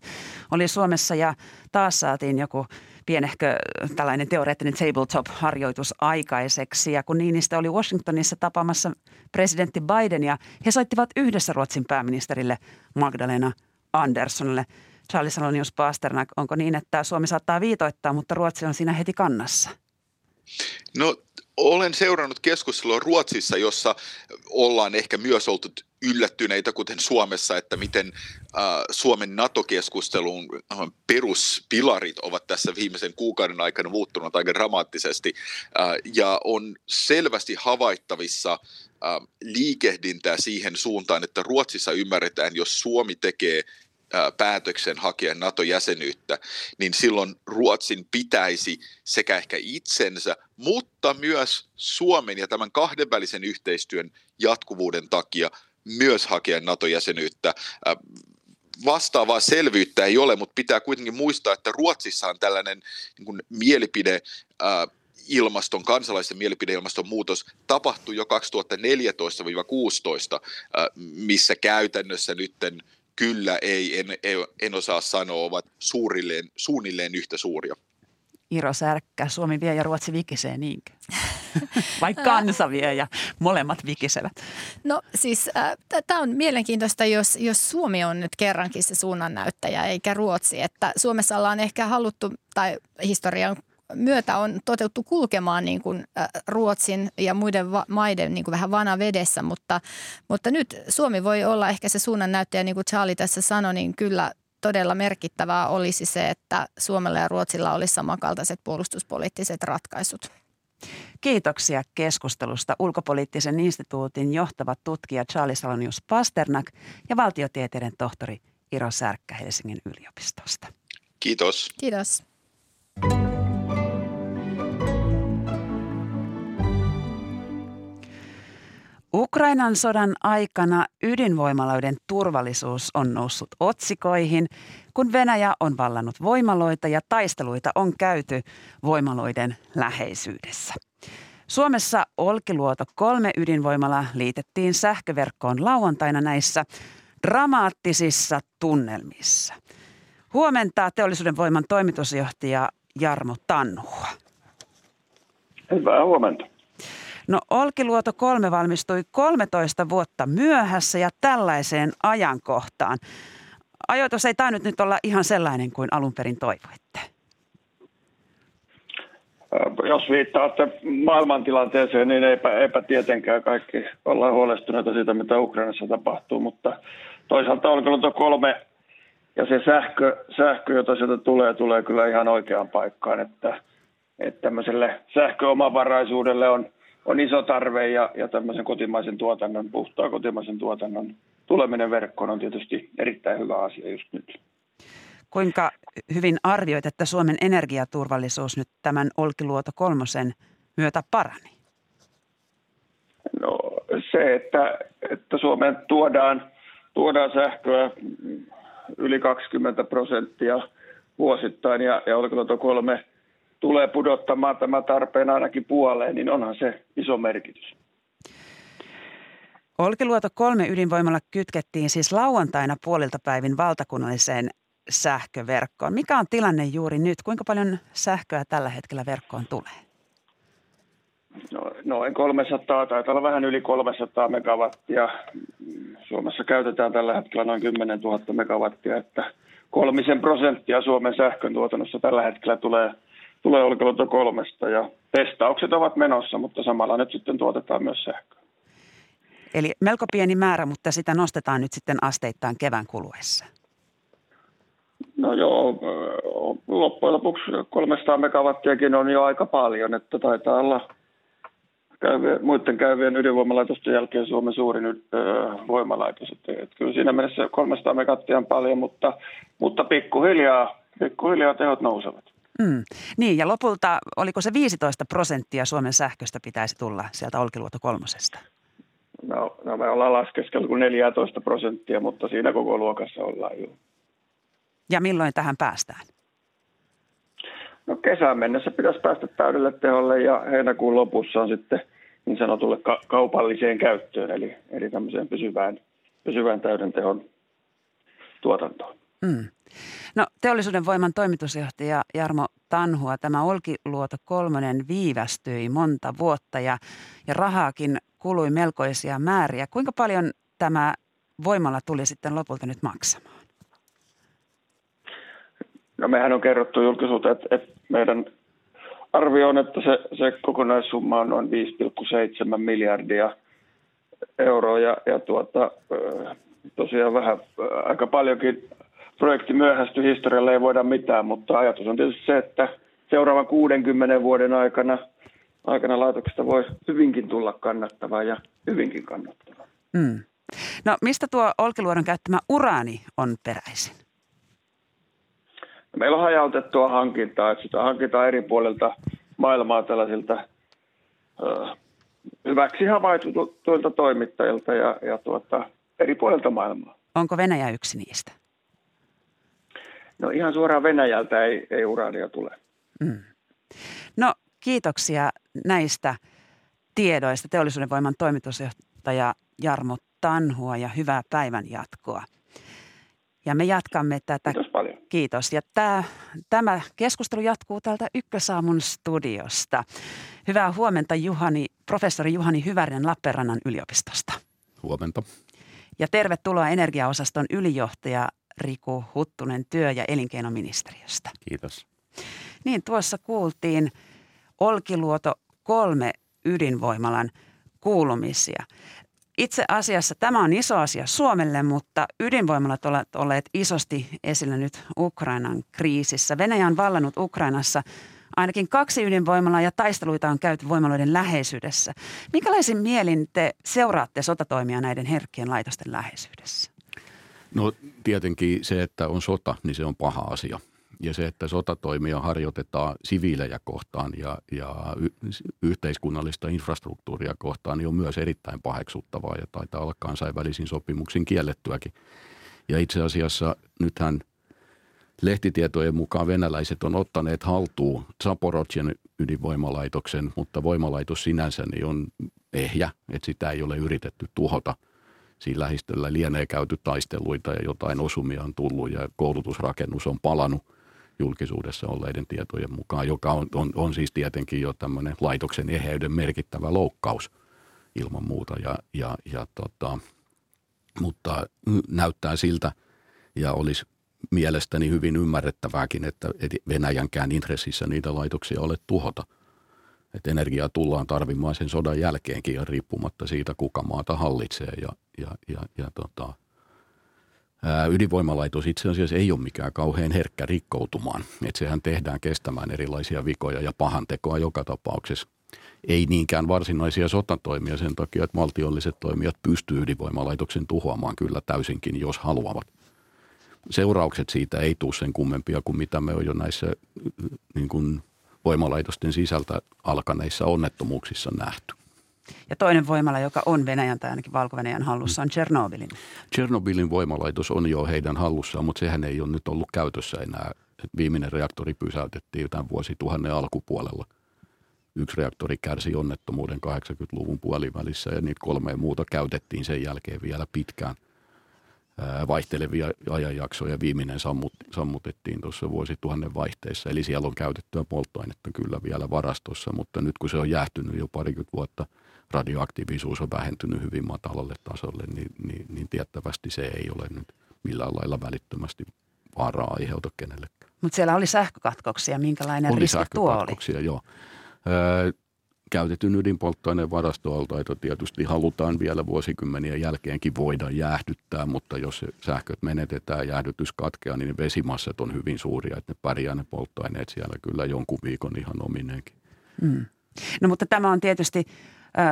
oli Suomessa ja taas saatiin joku pienehkö tällainen teoreettinen tabletop-harjoitus aikaiseksi. Ja kun Niinistö oli Washingtonissa tapaamassa presidentti Bidenia, he soittivat yhdessä Ruotsin pääministerille Magdalena Anderssonille. Charly Salonius-Pasternak, onko niin, että Suomi saattaa viitoittaa, mutta Ruotsi on siinä heti kannassa? No olen seurannut keskustelua Ruotsissa, jossa ollaan ehkä myös oltu yllättyneitä, kuten Suomessa, että miten äh, Suomen NATO-keskustelun äh, peruspilarit ovat tässä viimeisen kuukauden aikana muuttuneet aika dramaattisesti äh, ja on selvästi havaittavissa äh, liikehdintää siihen suuntaan, että Ruotsissa ymmärretään, jos Suomi tekee päätöksen hakea NATO-jäsenyyttä, niin silloin Ruotsin pitäisi sekä ehkä itsensä, mutta myös Suomen ja tämän kahdenvälisen yhteistyön jatkuvuuden takia myös hakea NATO-jäsenyyttä. Vastaavaa selvyyttä ei ole, mutta pitää kuitenkin muistaa, että Ruotsissa on tällainen niin kuin mielipide ilmaston, kansalaisten mielipideilmaston muutos tapahtui jo kaksituhattaneljätoista kuusitoista, missä käytännössä nytten kyllä ei, en, en osaa sanoa, ovat suurilleen, suunnilleen yhtä suuria. Iro Särkkä, Suomi vie ja Ruotsi vikisee niinkö? Vai kansa vie ja molemmat vikisevät? No siis äh, tämä on mielenkiintoista, jos, jos Suomi on nyt kerrankin se suunnannäyttäjä eikä Ruotsi. Että Suomessa ollaan ehkä haluttu, tai historian myötä on toteutettu kulkemaan niin kuin Ruotsin ja muiden va- maiden niin kuin vähän vana vedessä, mutta, mutta nyt Suomi voi olla ehkä se suunnannäyttäjä, niin kuin Charly tässä sanoi, niin kyllä todella merkittävää olisi se, että Suomella ja Ruotsilla olisi samankaltaiset puolustuspoliittiset ratkaisut. Kiitoksia keskustelusta Ulkopoliittisen instituutin johtava tutkija Charly Salonius-Pasternak ja valtiotieteiden tohtori Iro Särkkä Helsingin yliopistosta. Kiitos. Kiitos. Ukrainan sodan aikana ydinvoimaloiden turvallisuus on noussut otsikoihin, kun Venäjä on vallannut voimaloita ja taisteluita on käyty voimaloiden läheisyydessä. Suomessa Olkiluoto kolme ydinvoimala liitettiin sähköverkkoon lauantaina näissä dramaattisissa tunnelmissa. Huomenta Teollisuuden Voiman toimitusjohtaja Jarmo Tanhua. Hyvää huomenta. No Olkiluoto kolme valmistui kolmetoista vuotta myöhässä ja tällaiseen ajankohtaan. Ajoitus ei tainnut nyt olla ihan sellainen kuin alun perin toivoitte. Jos viittaatte maailmantilanteeseen, niin eipä, eipä tietenkään kaikki ollaan huolestuneita siitä, mitä Ukrainassa tapahtuu. Mutta toisaalta Olkiluoto kolme ja se sähkö, sähkö jota sieltä tulee, tulee kyllä ihan oikeaan paikkaan. Että, että tämmöiselle sähköomavaraisuudelle on... On iso tarve ja, ja tämmöisen kotimaisen tuotannon, puhtaan kotimaisen tuotannon tuleminen verkkoon on tietysti erittäin hyvä asia just nyt. Kuinka hyvin arvioit, että Suomen energiaturvallisuus nyt tämän Olkiluoto kolmosen myötä parani? No se, että, että Suomeen tuodaan, tuodaan sähköä yli kaksikymmentä prosenttia vuosittain ja, ja Olkiluoto kolme tulee pudottamaan tämä tarpeen ainakin puoleen, niin onhan se iso merkitys. Olkiluoto kolme ydinvoimalla kytkettiin siis lauantaina puolilta päivin valtakunnalliseen sähköverkkoon. Mikä on tilanne juuri nyt? Kuinka paljon sähköä tällä hetkellä verkkoon tulee? No, noin kolmesataa, taitaa olla vähän yli kolmesataa megawattia. Suomessa käytetään tällä hetkellä noin kymmenen tuhatta megawattia, että kolmisen prosenttia Suomen sähkön tuotannossa tällä hetkellä tulee Tulee Olkiluoto kolmesta ja testaukset ovat menossa, mutta samalla nyt sitten tuotetaan myös sähköä. Eli melko pieni määrä, mutta sitä nostetaan nyt sitten asteittain kevään kuluessa. No joo, loppujen lopuksi kolmesataa megawattiakin on jo aika paljon, että taitaa olla käyvien, muiden käyvien ydinvoimalaitosten jälkeen Suomen suurin yd, äh, voimalaitos. Että, että kyllä siinä mielessä kolmesataa megawattia on paljon, mutta, mutta pikkuhiljaa, pikkuhiljaa tehot nousevat. Mm. Niin, ja lopulta, oliko se viisitoista prosenttia Suomen sähköstä pitäisi tulla sieltä Olkiluoto kolmosesta? No, no me ollaan laskeskella kuin neljätoista prosenttia, mutta siinä koko luokassa ollaan jo. Ja milloin tähän päästään? No kesään mennessä pitäisi päästä täydelle teholle ja heinäkuun lopussa on sitten niin sanotulle ka- kaupalliseen käyttöön, eli, eli tämmöiseen pysyvään, pysyvään täyden tehon tuotantoon. Mm. No Teollisuuden Voiman toimitusjohtaja Jarmo Tanhua, tämä Olkiluoto kolmonen viivästyi monta vuotta ja, ja rahaakin kului melkoisia määriä. Kuinka paljon tämä voimala tuli sitten lopulta nyt maksamaan? No mehän on kerrottu julkisuuteen, että, että meidän arvio on, että se, se kokonaissumma on noin viisi pilkku seitsemän miljardia euroa ja, ja tuota, tosiaan vähän aika paljonkin projekti myöhästyi, historialle ei voida mitään, mutta ajatus on tietysti se, että seuraavan kuudenkymmenen vuoden aikana, aikana laitoksesta voi hyvinkin tulla kannattavaa ja hyvinkin kannattavaa. Mm. No mistä tuo Olkiluodon käyttämä uraani on peräisin? Meillä on hajautettua hankintaa, että sitä hankitaan eri puolilta maailmaa tällaisilta ö, hyväksi havaituilta toimittajilta ja, ja tuota, eri puolilta maailmaa. Onko Venäjä yksi niistä? No ihan suoraan Venäjältä ei, ei uraania tule. Mm. No kiitoksia näistä tiedoista Teollisuuden Voiman toimitusjohtaja Jarmo Tanhua ja hyvää päivän jatkoa. Ja me jatkamme tätä. Kiitos paljon. Kiitos. Ja tämä, tämä keskustelu jatkuu täältä Ykkösaamun studiosta. Hyvää huomenta Juhani, professori Juhani Hyvärinen Lappeenrannan yliopistosta. Huomenta. Ja tervetuloa energiaosaston ylijohtaja Riku Huttunen työ- ja elinkeinoministeriöstä. Kiitos. Niin, tuossa kuultiin Olkiluoto kolme ydinvoimalan kuulumisia. Itse asiassa tämä on iso asia Suomelle, mutta ydinvoimalat ovat olleet isosti esillä nyt Ukrainan kriisissä. Venäjä on vallannut Ukrainassa ainakin kaksi ydinvoimalaa ja taisteluita on käyty voimaloiden läheisyydessä. Minkälaisin mielin te seuraatte sotatoimia näiden herkkien laitosten läheisyydessä? No tietenkin se, että on sota, niin se on paha asia. Ja se, että sotatoimia harjoitetaan siviilejä kohtaan ja, ja y- yhteiskunnallista infrastruktuuria kohtaan, niin on myös erittäin paheksuttavaa ja taitaa olla kansainvälisiin sopimuksiin kiellettyäkin. Ja itse asiassa nythän lehtitietojen mukaan venäläiset on ottaneet haltuun Tsaporodsen ydinvoimalaitoksen, mutta voimalaitos sinänsä niin on ehjä, että sitä ei ole yritetty tuhota. Siinä lähistöllä lienee käyty taisteluita ja jotain osumia on tullut ja koulutusrakennus on palanut julkisuudessa olleiden tietojen mukaan, joka on, on, on siis tietenkin jo tämmöinen laitoksen eheyden merkittävä loukkaus ilman muuta. Ja, ja, ja tota, mutta näyttää siltä ja olisi mielestäni hyvin ymmärrettävääkin, että Venäjänkään intressissä niitä laitoksia ole tuhota. Että energiaa tullaan tarvimaan sen sodan jälkeenkin ja riippumatta siitä, kuka maata hallitsee. Ja, ja, ja, ja tota, ää, ydinvoimalaitos itse asiassa ei ole mikään kauhean herkkä rikkoutumaan. Että sehän tehdään kestämään erilaisia vikoja ja pahantekoa joka tapauksessa. Ei niinkään varsinaisia sotatoimia sen takia, että valtiolliset toimijat pystyvät ydinvoimalaitoksen tuhoamaan kyllä täysinkin, jos haluavat. Seuraukset siitä ei tule sen kummempia kuin mitä me on jo näissä niin kuin voimalaitosten sisältä alkaneissa onnettomuuksissa nähty. Ja toinen voimala, joka on Venäjän tai ainakin Valko-Venäjän hallussa, on Tšernobylin. Tšernobylin voimalaitos on jo heidän hallussaan, mutta sehän ei ole nyt ollut käytössä enää. Viimeinen reaktori pysäytettiin tämän vuosituhannen alkupuolella. Yksi reaktori kärsi onnettomuuden kahdeksankymmentäluvun puolivälissä ja niitä kolmea muuta käytettiin sen jälkeen vielä pitkään. Vaihtelevia ajanjaksoja viimeinen sammut, sammutettiin tuossa vuosituhannen vaihteessa. Eli siellä on käytettyä polttoainetta kyllä vielä varastossa, mutta nyt kun se on jäähtynyt jo parikymmentä vuotta, radioaktiivisuus on vähentynyt hyvin matalalle tasolle, niin, niin, niin tiettävästi se ei ole nyt millään lailla välittömästi vaaraa aiheuta kenellekään. Mutta siellä oli sähkökatkoksia, minkälainen oli riski tuo oli? Oli sähkökatkoksia, joo. Öö, käytetyn ydinpolttoaineen varastoaltaita tietysti halutaan vielä vuosikymmenien jälkeenkin voida jäähdyttää, mutta jos sähköt menetetään, jäähdytys katkeaa, niin vesimassat on hyvin suuria, että ne pärjää ne polttoaineet siellä kyllä jonkun viikon ihan omineenkin. Mm. No mutta tämä on tietysti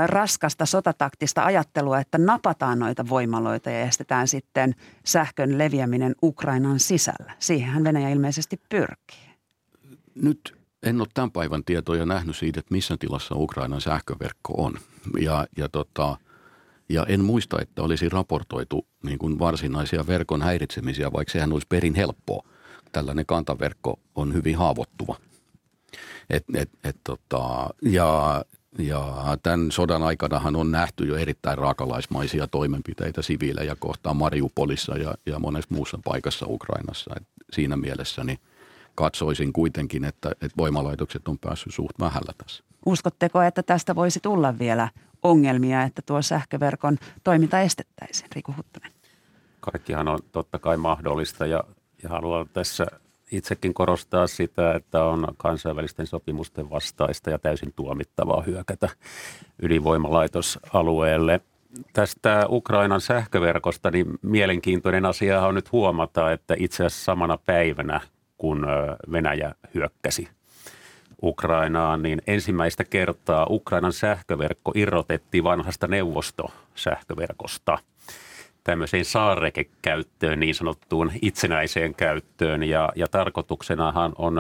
raskasta sotataktista ajattelua, että napataan noita voimaloita ja estetään sitten sähkön leviäminen Ukrainan sisällä. Siihenhän Venäjä ilmeisesti pyrkii. Nyt en ole tämän päivän tietoja nähnyt siitä, että missä tilassa Ukrainan sähköverkko on. Ja, ja, tota, ja en muista, että olisi raportoitu niin kuin varsinaisia verkon häiritsemisiä, vaikka sehän olisi perin helppoa. Tällainen kantaverkko on hyvin haavoittuva. Et, et, et, tota, ja, ja tämän sodan aikanahan on nähty jo erittäin raakalaismaisia toimenpiteitä siviilejä kohtaan Mariupolissa ja, ja monessa muussa paikassa Ukrainassa. Et siinä mielessä niin katsoisin kuitenkin, että, että voimalaitokset on päässyt suht vähällä tässä. Uskotteko, että tästä voisi tulla vielä ongelmia, että tuo sähköverkon toiminta estettäisiin, Riku Huttunen? Kaikkihan on totta kai mahdollista ja, ja haluan tässä itsekin korostaa sitä, että on kansainvälisten sopimusten vastaista ja täysin tuomittavaa hyökätä ydinvoimalaitosalueelle. Tästä Ukrainan sähköverkosta niin mielenkiintoinen asia on nyt huomata, että itse asiassa samana päivänä, kun Venäjä hyökkäsi Ukrainaan, niin ensimmäistä kertaa Ukrainan sähköverkko irrotettiin vanhasta neuvostosähköverkosta tämmöiseen saarekekäyttöön, niin sanottuun itsenäiseen käyttöön. Ja, ja tarkoituksenahan on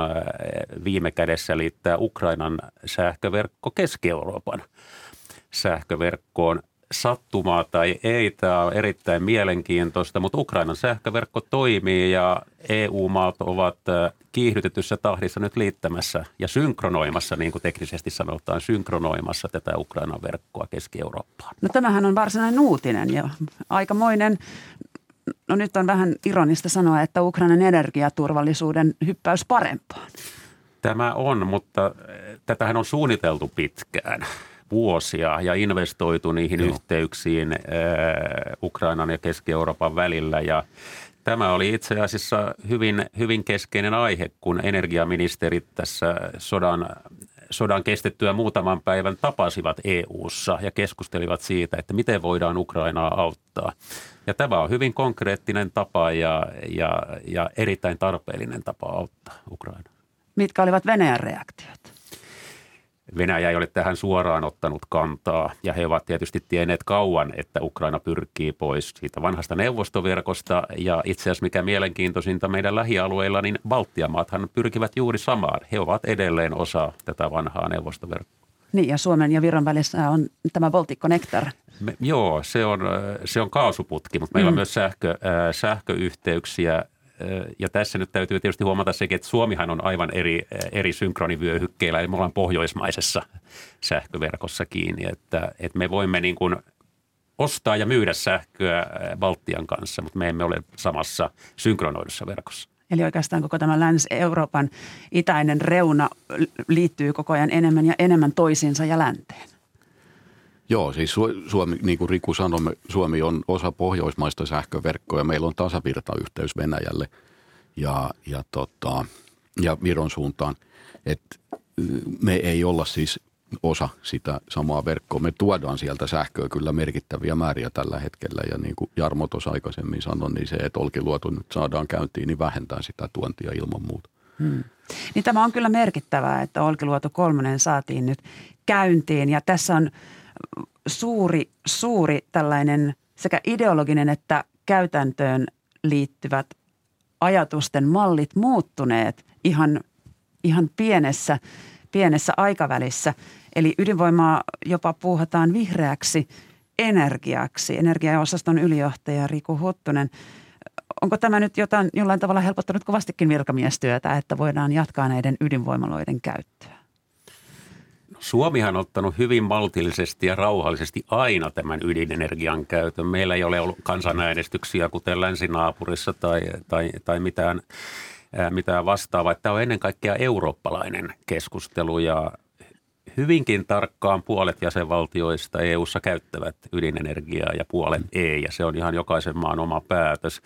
viime kädessä liittää Ukrainan sähköverkko Keski-Euroopan sähköverkkoon. Sattumaa tai ei, tämä on erittäin mielenkiintoista, mutta Ukrainan sähköverkko toimii ja E U-maat ovat kiihdytetyssä tahdissa nyt liittämässä ja synkronoimassa, niin kuin teknisesti sanotaan, synkronoimassa tätä Ukrainan verkkoa Keski-Eurooppaan. No tämähän on varsinainen uutinen ja aikamoinen, no nyt on vähän ironista sanoa, että Ukrainan energiaturvallisuuden hyppäys parempaan. Tämä on, mutta tätähän on suunniteltu pitkään. Vuosia ja investoitu niihin Joo. yhteyksiin eh, Ukrainan ja Keski-Euroopan välillä. Ja tämä oli itse asiassa hyvin, hyvin keskeinen aihe, kun energiaministerit tässä sodan, sodan kestettyä muutaman päivän tapasivat E U:ssa ja keskustelivat siitä, että miten voidaan Ukrainaa auttaa. Ja tämä on hyvin konkreettinen tapa ja, ja, ja erittäin tarpeellinen tapa auttaa Ukrainaa. Mitkä olivat Venäjän reaktiot? Venäjä ei ole tähän suoraan ottanut kantaa ja he ovat tietysti tienneet kauan, että Ukraina pyrkii pois siitä vanhasta neuvostoverkosta ja itse asiassa mikä mielenkiintoisinta meidän lähialueilla, niin Baltian maathan pyrkivät juuri samaan. He ovat edelleen osa tätä vanhaa neuvostoverkkoa. Niin ja Suomen ja Viron välissä on tämä Baltic Connector. Me, joo, se on, se on kaasuputki, mutta meillä mm. on myös sähkö, äh, sähköyhteyksiä. Ja tässä nyt täytyy tietysti huomata sekin, että Suomihan on aivan eri, eri synkronivyöhykkeillä, eli me ollaan pohjoismaisessa sähköverkossa kiinni, että, että me voimme niin kuin ostaa ja myydä sähköä Baltian kanssa, mutta me emme ole samassa synkronoidussa verkossa. Eli oikeastaan koko tämä Länsi-Euroopan itäinen reuna liittyy koko ajan enemmän ja enemmän toisiinsa ja länteen. Joo, siis Suomi, niin kuin Riku sanoi, Suomi on osa pohjoismaista sähköverkkoa ja meillä on tasavirtayhteys Venäjälle ja, ja, tota, ja Viron suuntaan. Et me ei olla siis osa sitä samaa verkkoa. Me tuodaan sieltä sähköä kyllä merkittäviä määriä tällä hetkellä ja niin kuin Jarmo tuossa aikaisemmin sanoi, niin se, että Olkiluoto nyt saadaan käyntiin, niin vähentää sitä tuontia ilman muuta. Hmm. Niin tämä on kyllä merkittävää, että Olkiluoto kolme saatiin nyt käyntiin ja tässä on suuri, suuri tällainen sekä ideologinen että käytäntöön liittyvät ajatusten mallit muuttuneet ihan, ihan pienessä, pienessä aikavälissä. Eli ydinvoimaa jopa puuhataan vihreäksi energiaksi. Energiaosaston ylijohtaja Riku Huttunen. Onko tämä nyt jotain, jollain tavalla helpottanut kovastikin virkamiestyötä, että voidaan jatkaa näiden ydinvoimaloiden käyttöä? Suomihan on ottanut hyvin maltillisesti ja rauhallisesti aina tämän ydinenergian käytön. Meillä ei ole ollut kansanäänestyksiä, kuten länsinaapurissa tai, tai, tai mitään, mitään vastaavaa. Tämä on ennen kaikkea eurooppalainen keskustelu ja hyvinkin tarkkaan puolet jäsenvaltioista E U:ssa käyttävät ydinenergiaa ja puolet ei. Ja se on ihan jokaisen maan oma päätös.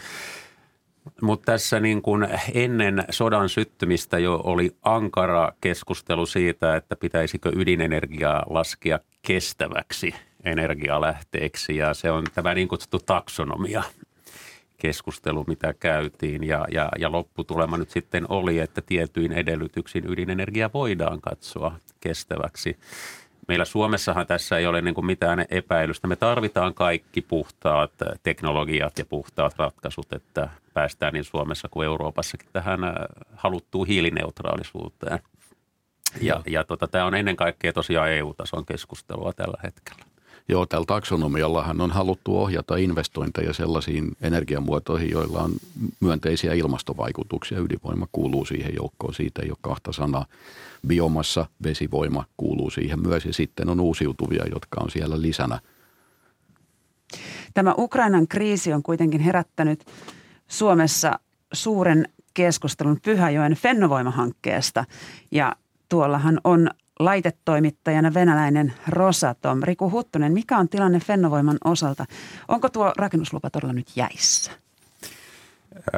Mutta tässä niin kuin ennen sodan syttymistä jo oli ankara keskustelu siitä, että pitäisikö ydinenergiaa laskea kestäväksi energialähteeksi. Ja se on tämä niin kutsuttu taksonomia keskustelu, mitä käytiin. Ja, ja, ja lopputulema nyt sitten oli, että tietyin edellytyksin ydinenergia voidaan katsoa kestäväksi. Meillä Suomessahan tässä ei ole niin kuin mitään epäilystä. Me tarvitaan kaikki puhtaat teknologiat ja puhtaat ratkaisut, että päästään niin Suomessa kuin Euroopassakin tähän haluttuun hiilineutraalisuuteen. Ja, ja tota, tämä on ennen kaikkea tosiaan E U-tason keskustelua tällä hetkellä. Joo, tällä taksonomiallahan on haluttu ohjata investointeja sellaisiin energiamuotoihin, joilla on myönteisiä ilmastovaikutuksia. Ydinvoima kuuluu siihen joukkoon, siitä ei ole kahta sanaa. Biomassa, vesivoima kuuluu siihen myös ja sitten on uusiutuvia, jotka on siellä lisänä. Tämä Ukrainan kriisi on kuitenkin herättänyt Suomessa suuren keskustelun Pyhäjoen Fennovoima-hankkeesta ja tuollahan on laitetoimittajana venäläinen Rosatom. Riku Huttunen, mikä on tilanne Fennovoiman osalta? Onko tuo rakennuslupa todella nyt jäissä?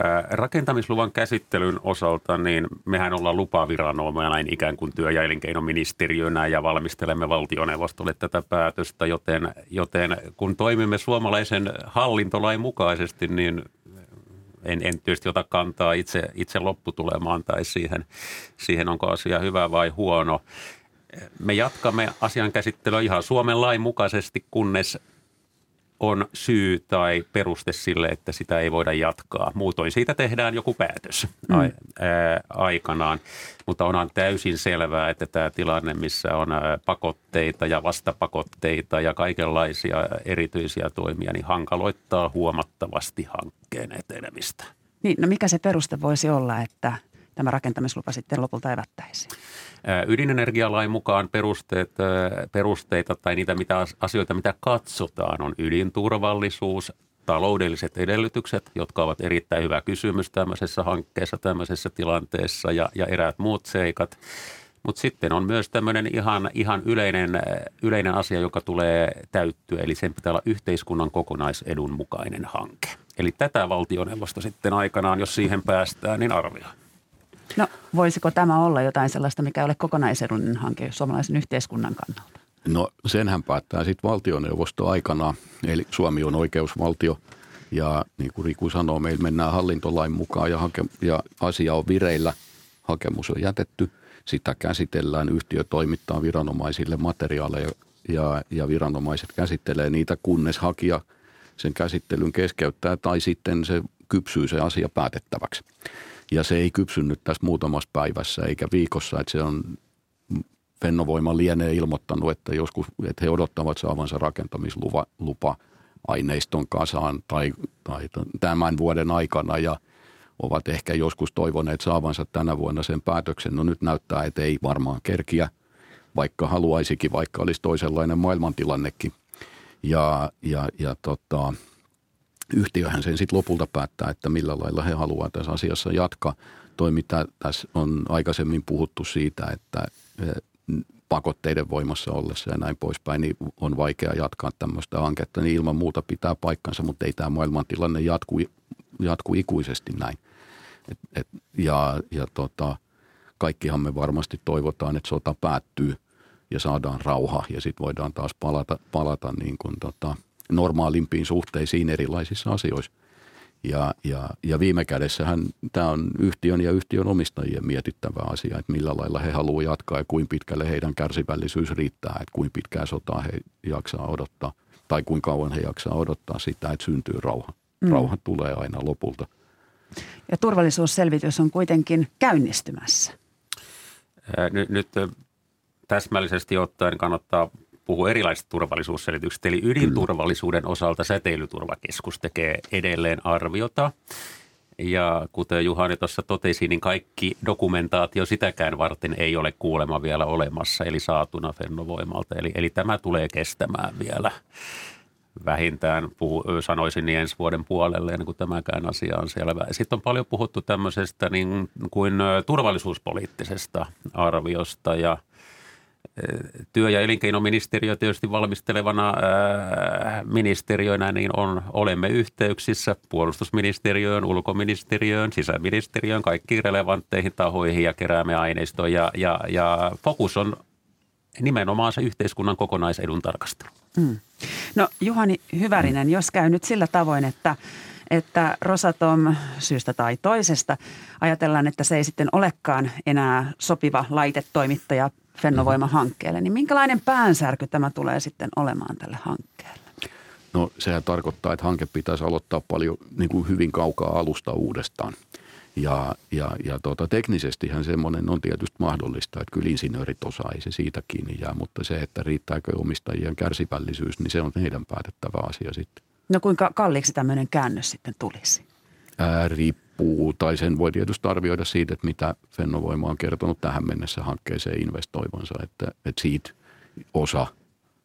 Ää, rakentamisluvan käsittelyn osalta, niin mehän ollaan lupaviranomainen ikään kuin työ- ja elinkeinoministeriönä ja valmistelemme valtioneuvostolle tätä päätöstä, joten, joten kun toimimme suomalaisen hallintolain mukaisesti, niin En, en tietysti ota kantaa itse, itse lopputulemaan tai siihen, siihen, onko asia hyvä vai huono. Me jatkamme asian käsittelyä ihan Suomen lain mukaisesti, kunnes on syy tai peruste sille, että sitä ei voida jatkaa. Muutoin siitä tehdään joku päätös mm. aikanaan, mutta onhan täysin selvää, että tämä tilanne, missä on pakotteita ja vastapakotteita ja kaikenlaisia erityisiä toimia, niin hankaloittaa huomattavasti hankkeen etenemistä. Niin, no mikä se peruste voisi olla, että tämä rakentamislupa sitten lopulta evättäisi? Ydinenergialain mukaan perusteet, perusteita tai niitä mitä, asioita, mitä katsotaan, on ydinturvallisuus, taloudelliset edellytykset, jotka ovat erittäin hyvä kysymys tämmöisessä hankkeessa, tämmöisessä tilanteessa ja, ja eräät muut seikat. Mutta sitten on myös tämmöinen ihan, ihan yleinen, yleinen asia, joka tulee täyttyä, eli sen pitää olla yhteiskunnan kokonaisedun mukainen hanke. Eli tätä valtioneuvosto sitten aikanaan, jos siihen päästään, niin arvioi. No voisiko tämä olla jotain sellaista, mikä ei ole kokonaisedun hanke suomalaisen yhteiskunnan kannalta? No senhän päättää sitten valtioneuvosto aikana, eli Suomi on oikeusvaltio ja niin kuin Riku sanoo, meillä mennään hallintolain mukaan ja, hake- ja asia on vireillä, hakemus on jätetty, sitä käsitellään, yhtiö toimittaa viranomaisille materiaaleja ja, ja viranomaiset käsittelee niitä, kunnes hakija sen käsittelyn keskeyttää tai sitten se kypsyy se asia päätettäväksi. Ja se ei kypsynyt tässä muutamassa päivässä eikä viikossa, että se on, Fennovoima lienee ilmoittanut, että joskus, että he odottavat saavansa rakentamislupa aineiston kasaan tai, tai tämän vuoden aikana ja ovat ehkä joskus toivoneet saavansa tänä vuonna sen päätöksen. No nyt näyttää, että ei varmaan kerkiä, vaikka haluaisikin, vaikka olisi toisenlainen maailmantilannekin ja, ja, ja tota... Yhtiöhän sen sitten lopulta päättää, että millä lailla he haluaa tässä asiassa jatkaa. Toi, mitä tässä on aikaisemmin puhuttu siitä, että pakotteiden voimassa ollessa ja näin poispäin, niin on vaikea jatkaa tämmöistä hanketta. Niin ilman muuta pitää paikkansa, mutta ei tämä maailmantilanne jatku, jatku ikuisesti näin. Et, et, ja ja tota, kaikkihan me varmasti toivotaan, että sota päättyy ja saadaan rauha ja sitten voidaan taas palata, palata niin kuin tota, normaalimpiin suhteisiin erilaisissa asioissa. Ja, ja, ja viime kädessähän tämä on yhtiön ja yhtiön omistajien mietittävä asia, että millä lailla he haluaa jatkaa ja kuinka pitkälle heidän kärsivällisyys riittää, että kuinka pitkää sotaa he jaksaa odottaa tai kuinka kauan he jaksaa odottaa sitä, että syntyy rauha. Mm. Rauha tulee aina lopulta. Ja turvallisuusselvitys on kuitenkin käynnistymässä. Nyt, nyt täsmällisesti ottaen kannattaa puhuu erilaisista turvallisuusselityksistä, eli ydinturvallisuuden osalta Säteilyturvakeskus tekee edelleen arviota. Ja kuten Juhani tuossa totesi, niin kaikki dokumentaatio sitäkään varten ei ole kuulemma vielä olemassa, eli saatuna Fennovoimalta. Eli, eli tämä tulee kestämään vielä vähintään, puhu, sanoisin niin ensi vuoden puolelle, ennen kuin tämäkään asia on selvä. Sitten on paljon puhuttu tämmöisestä niin kuin turvallisuuspoliittisesta arviosta ja työ- ja elinkeinoministeriö tietysti valmistelevana ää, ministeriönä, niin on, olemme yhteyksissä puolustusministeriöön, ulkoministeriöön, sisäministeriöön, kaikkiin relevantteihin tahoihin ja keräämme aineistoa. Ja, ja, ja fokus on nimenomaan se yhteiskunnan kokonaisedun tarkastelu. Mm. No Juhani Hyvärinen, jos käy nyt sillä tavoin, että että Rosatom syystä tai toisesta ajatellaan, että se ei sitten olekaan enää sopiva laitetoimittaja Fennovoima-hankkeelle, niin minkälainen päänsärky tämä tulee sitten olemaan tälle hankkeelle? No sehän tarkoittaa, että hanke pitäisi aloittaa paljon niin kuin hyvin kaukaa alusta uudestaan. Ja, ja, ja tuota, teknisestihän semmoinen on tietysti mahdollista, että kyllä insinöörit osaa, ei se siitä kiinni jää, mutta se, että riittääkö omistajien kärsivällisyys, niin se on heidän päätettävä asia sitten. No kuinka kalliiksi tämmöinen käännös sitten tulisi? Ää, riippuu, tai sen voi tietysti arvioida siitä, että mitä Fennovoima on kertonut tähän mennessä hankkeeseen investoivansa, että, että siitä osa,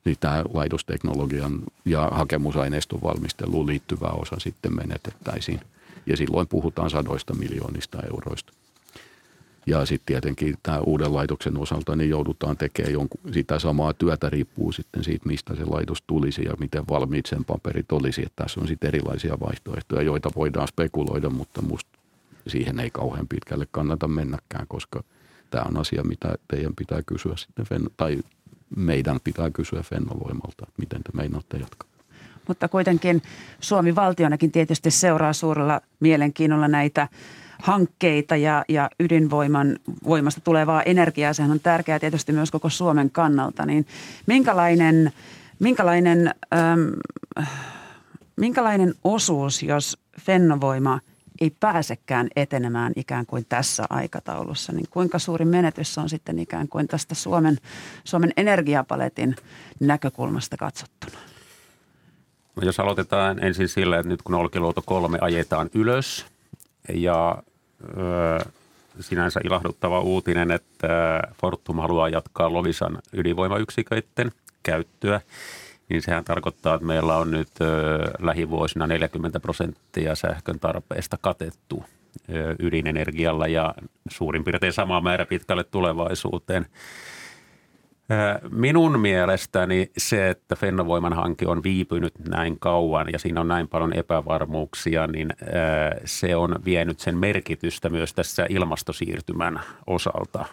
niin tämä laitosteknologian ja hakemusaineiston valmisteluun liittyvä osa sitten menetettäisiin. Ja silloin puhutaan sadoista miljoonista euroista. Ja sitten tietenkin tämä uuden laitoksen osalta niin joudutaan tekemään jonkun, sitä samaa työtä, riippuu sitten siitä, mistä se laitos tulisi ja miten valmiit sen paperit olisi. Että tässä on sitten erilaisia vaihtoehtoja, joita voidaan spekuloida, mutta musta siihen ei kauhean pitkälle kannata mennäkään, koska tämä on asia, mitä teidän pitää kysyä sitten, tai meidän pitää kysyä Fennovoimalta, että miten te meinaatte jatkaa. Mutta kuitenkin Suomi valtionakin tietysti seuraa suurella mielenkiinnolla näitä hankkeita ja, ja ydinvoiman voimasta tulevaa energiaa. Sehän on tärkeää tietysti myös koko Suomen kannalta. Niin minkälainen, minkälainen, ähm, minkälainen osuus, jos Fennovoima ei pääsekään etenemään ikään kuin tässä aikataulussa, niin kuinka suuri menetys on sitten ikään kuin tästä Suomen, Suomen energiapaletin näkökulmasta katsottuna? No jos aloitetaan ensin sillä, että nyt kun Olkiluoto kolme ajetaan ylös ja öö, sinänsä ilahduttava uutinen, että Fortum haluaa jatkaa Lovisan ydinvoimayksiköiden käyttöä, niin sehän tarkoittaa, että meillä on nyt öö, lähivuosina neljäkymmentä prosenttia sähkön tarpeesta katettu öö, ydinenergialla ja suurin piirtein sama määrä pitkälle tulevaisuuteen. Minun mielestäni se, että Fennovoiman hanke on viipynyt näin kauan ja siinä on näin paljon epävarmuuksia, niin se on vienyt sen merkitystä myös tässä ilmastosiirtymän osalta.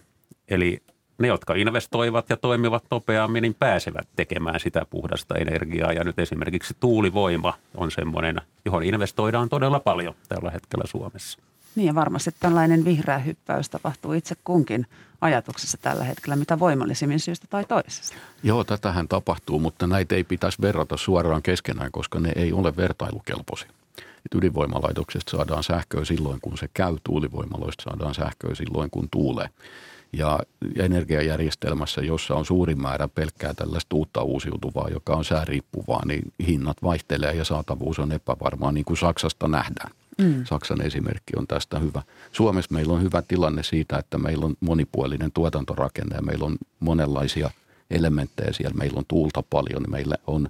Eli ne, jotka investoivat ja toimivat nopeammin, niin pääsevät tekemään sitä puhdasta energiaa. Ja nyt esimerkiksi tuulivoima on semmoinen, johon investoidaan todella paljon tällä hetkellä Suomessa. Niin ja varmasti tällainen vihreä hyppäys tapahtuu itse kunkin ajatuksessa tällä hetkellä, mitä voimallisimmin syystä tai toisesta. Joo, tätähän tapahtuu, mutta näitä ei pitäisi verrata suoraan keskenään, koska ne ei ole vertailukelpoisia. Et ydinvoimalaitoksesta saadaan sähköä silloin, kun se käy, tuulivoimaloista saadaan sähköä silloin, kun tuulee. Ja energiajärjestelmässä, jossa on suurin määrä pelkkää tällaista uutta uusiutuvaa, joka on sääriippuvaa, niin hinnat vaihtelee ja saatavuus on epävarmaa, niin kuin Saksasta nähdään. Mm. Saksan esimerkki on tästä hyvä. Suomessa meillä on hyvä tilanne siitä, että meillä on monipuolinen tuotantorakenne ja meillä on monenlaisia elementtejä siellä. Meillä on tuulta paljon, meillä on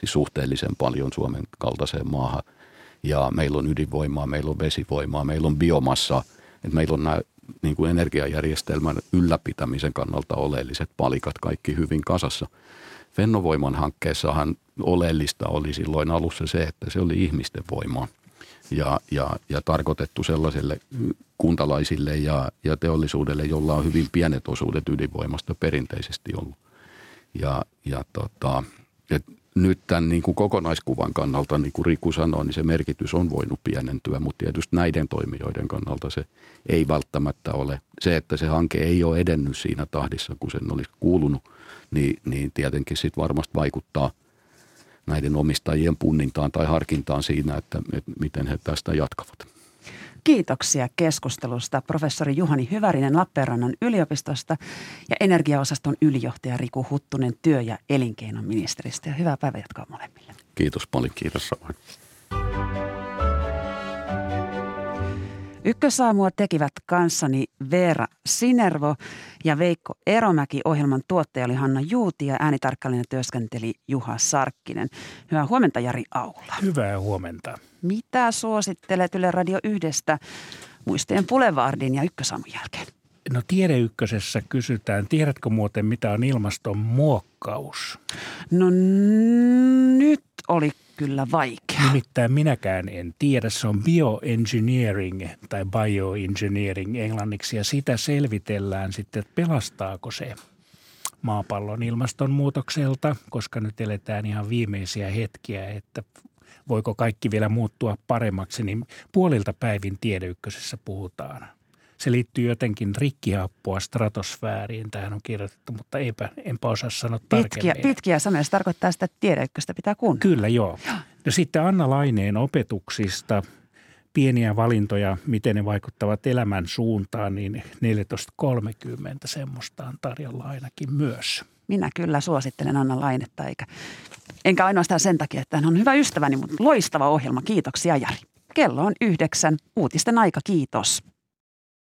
siis suhteellisen paljon Suomen kaltaiseen maahan ja meillä on ydinvoimaa, meillä on vesivoimaa, meillä on biomassaa. Et meillä on nämä niin kuin energiajärjestelmän ylläpitämisen kannalta oleelliset palikat kaikki hyvin kasassa. Fennovoiman hankkeessahan oleellista oli silloin alussa se, että se oli ihmisten voimaa. Ja, ja, ja tarkoitettu sellaiselle kuntalaisille ja, ja teollisuudelle, jolla on hyvin pienet osuudet ydinvoimasta perinteisesti ollut. Ja, ja tota, et nyt tämän niin kuin kokonaiskuvan kannalta, niin kuin Riku sanoi, niin se merkitys on voinut pienentyä, mutta tietysti näiden toimijoiden kannalta se ei välttämättä ole. Se, että se hanke ei ole edennyt siinä tahdissa, kun sen olisi kuulunut, niin, niin tietenkin sit varmasti vaikuttaa näiden omistajien punnintaan tai harkintaan siinä, että, että miten he tästä jatkavat. Kiitoksia keskustelusta professori Juhani Hyvärinen Lappeenrannan yliopistosta ja energiaosaston ylijohtaja Riku Huttunen työ- ja elinkeinoministeristä. Ja hyvää päivänjatkoa molemmille. Kiitos paljon. Kiitos samoin. Ykkösaamua tekivät kanssani Veera Sinervo ja Veikko Eromäki. Ohjelman tuottaja oli Hanna Juuti ja äänitarkkailijana työskenteli Juha Sarkkinen. Hyvää huomenta Jari Aula. Hyvää huomenta. Mitä suosittelet Yle Radio yhdestä muistojen Boulevardin ja Ykkösaamun jälkeen? No Tiede Ykkösessä kysytään, tiedätkö muuten mitä on ilmastonmuokkaus? No n- nyt oli kyllä vaikea. Nimittäin minäkään en tiedä. Se on bioengineering tai bioengineering englanniksi ja sitä selvitellään sitten, että pelastaako se maapallon ilmastonmuutokselta, koska nyt eletään ihan viimeisiä hetkiä, että voiko kaikki vielä muuttua paremmaksi, niin puolilta päivin Tiede Ykkösessä puhutaan. Se liittyy jotenkin rikkihappoa stratosfääriin. Tähän on kirjoitettu, mutta eipä, enpä osaa sanoa tarkemmin. Pitkiä, pitkiä sanoja. Se tarkoittaa sitä, että Tiede Ykköstä pitää kuunnella. Kyllä, joo. No sitten Anna Laineen opetuksista. Pieniä valintoja, miten ne vaikuttavat elämän suuntaan, niin neljätoista kolmekymmentä semmoista on tarjolla ainakin myös. Minä kyllä suosittelen Anna Lainetta, eikä, enkä ainoastaan sen takia, että hän on hyvä ystäväni, mutta loistava ohjelma. Kiitoksia, Jari. Kello on yhdeksän. Uutisten aika, kiitos.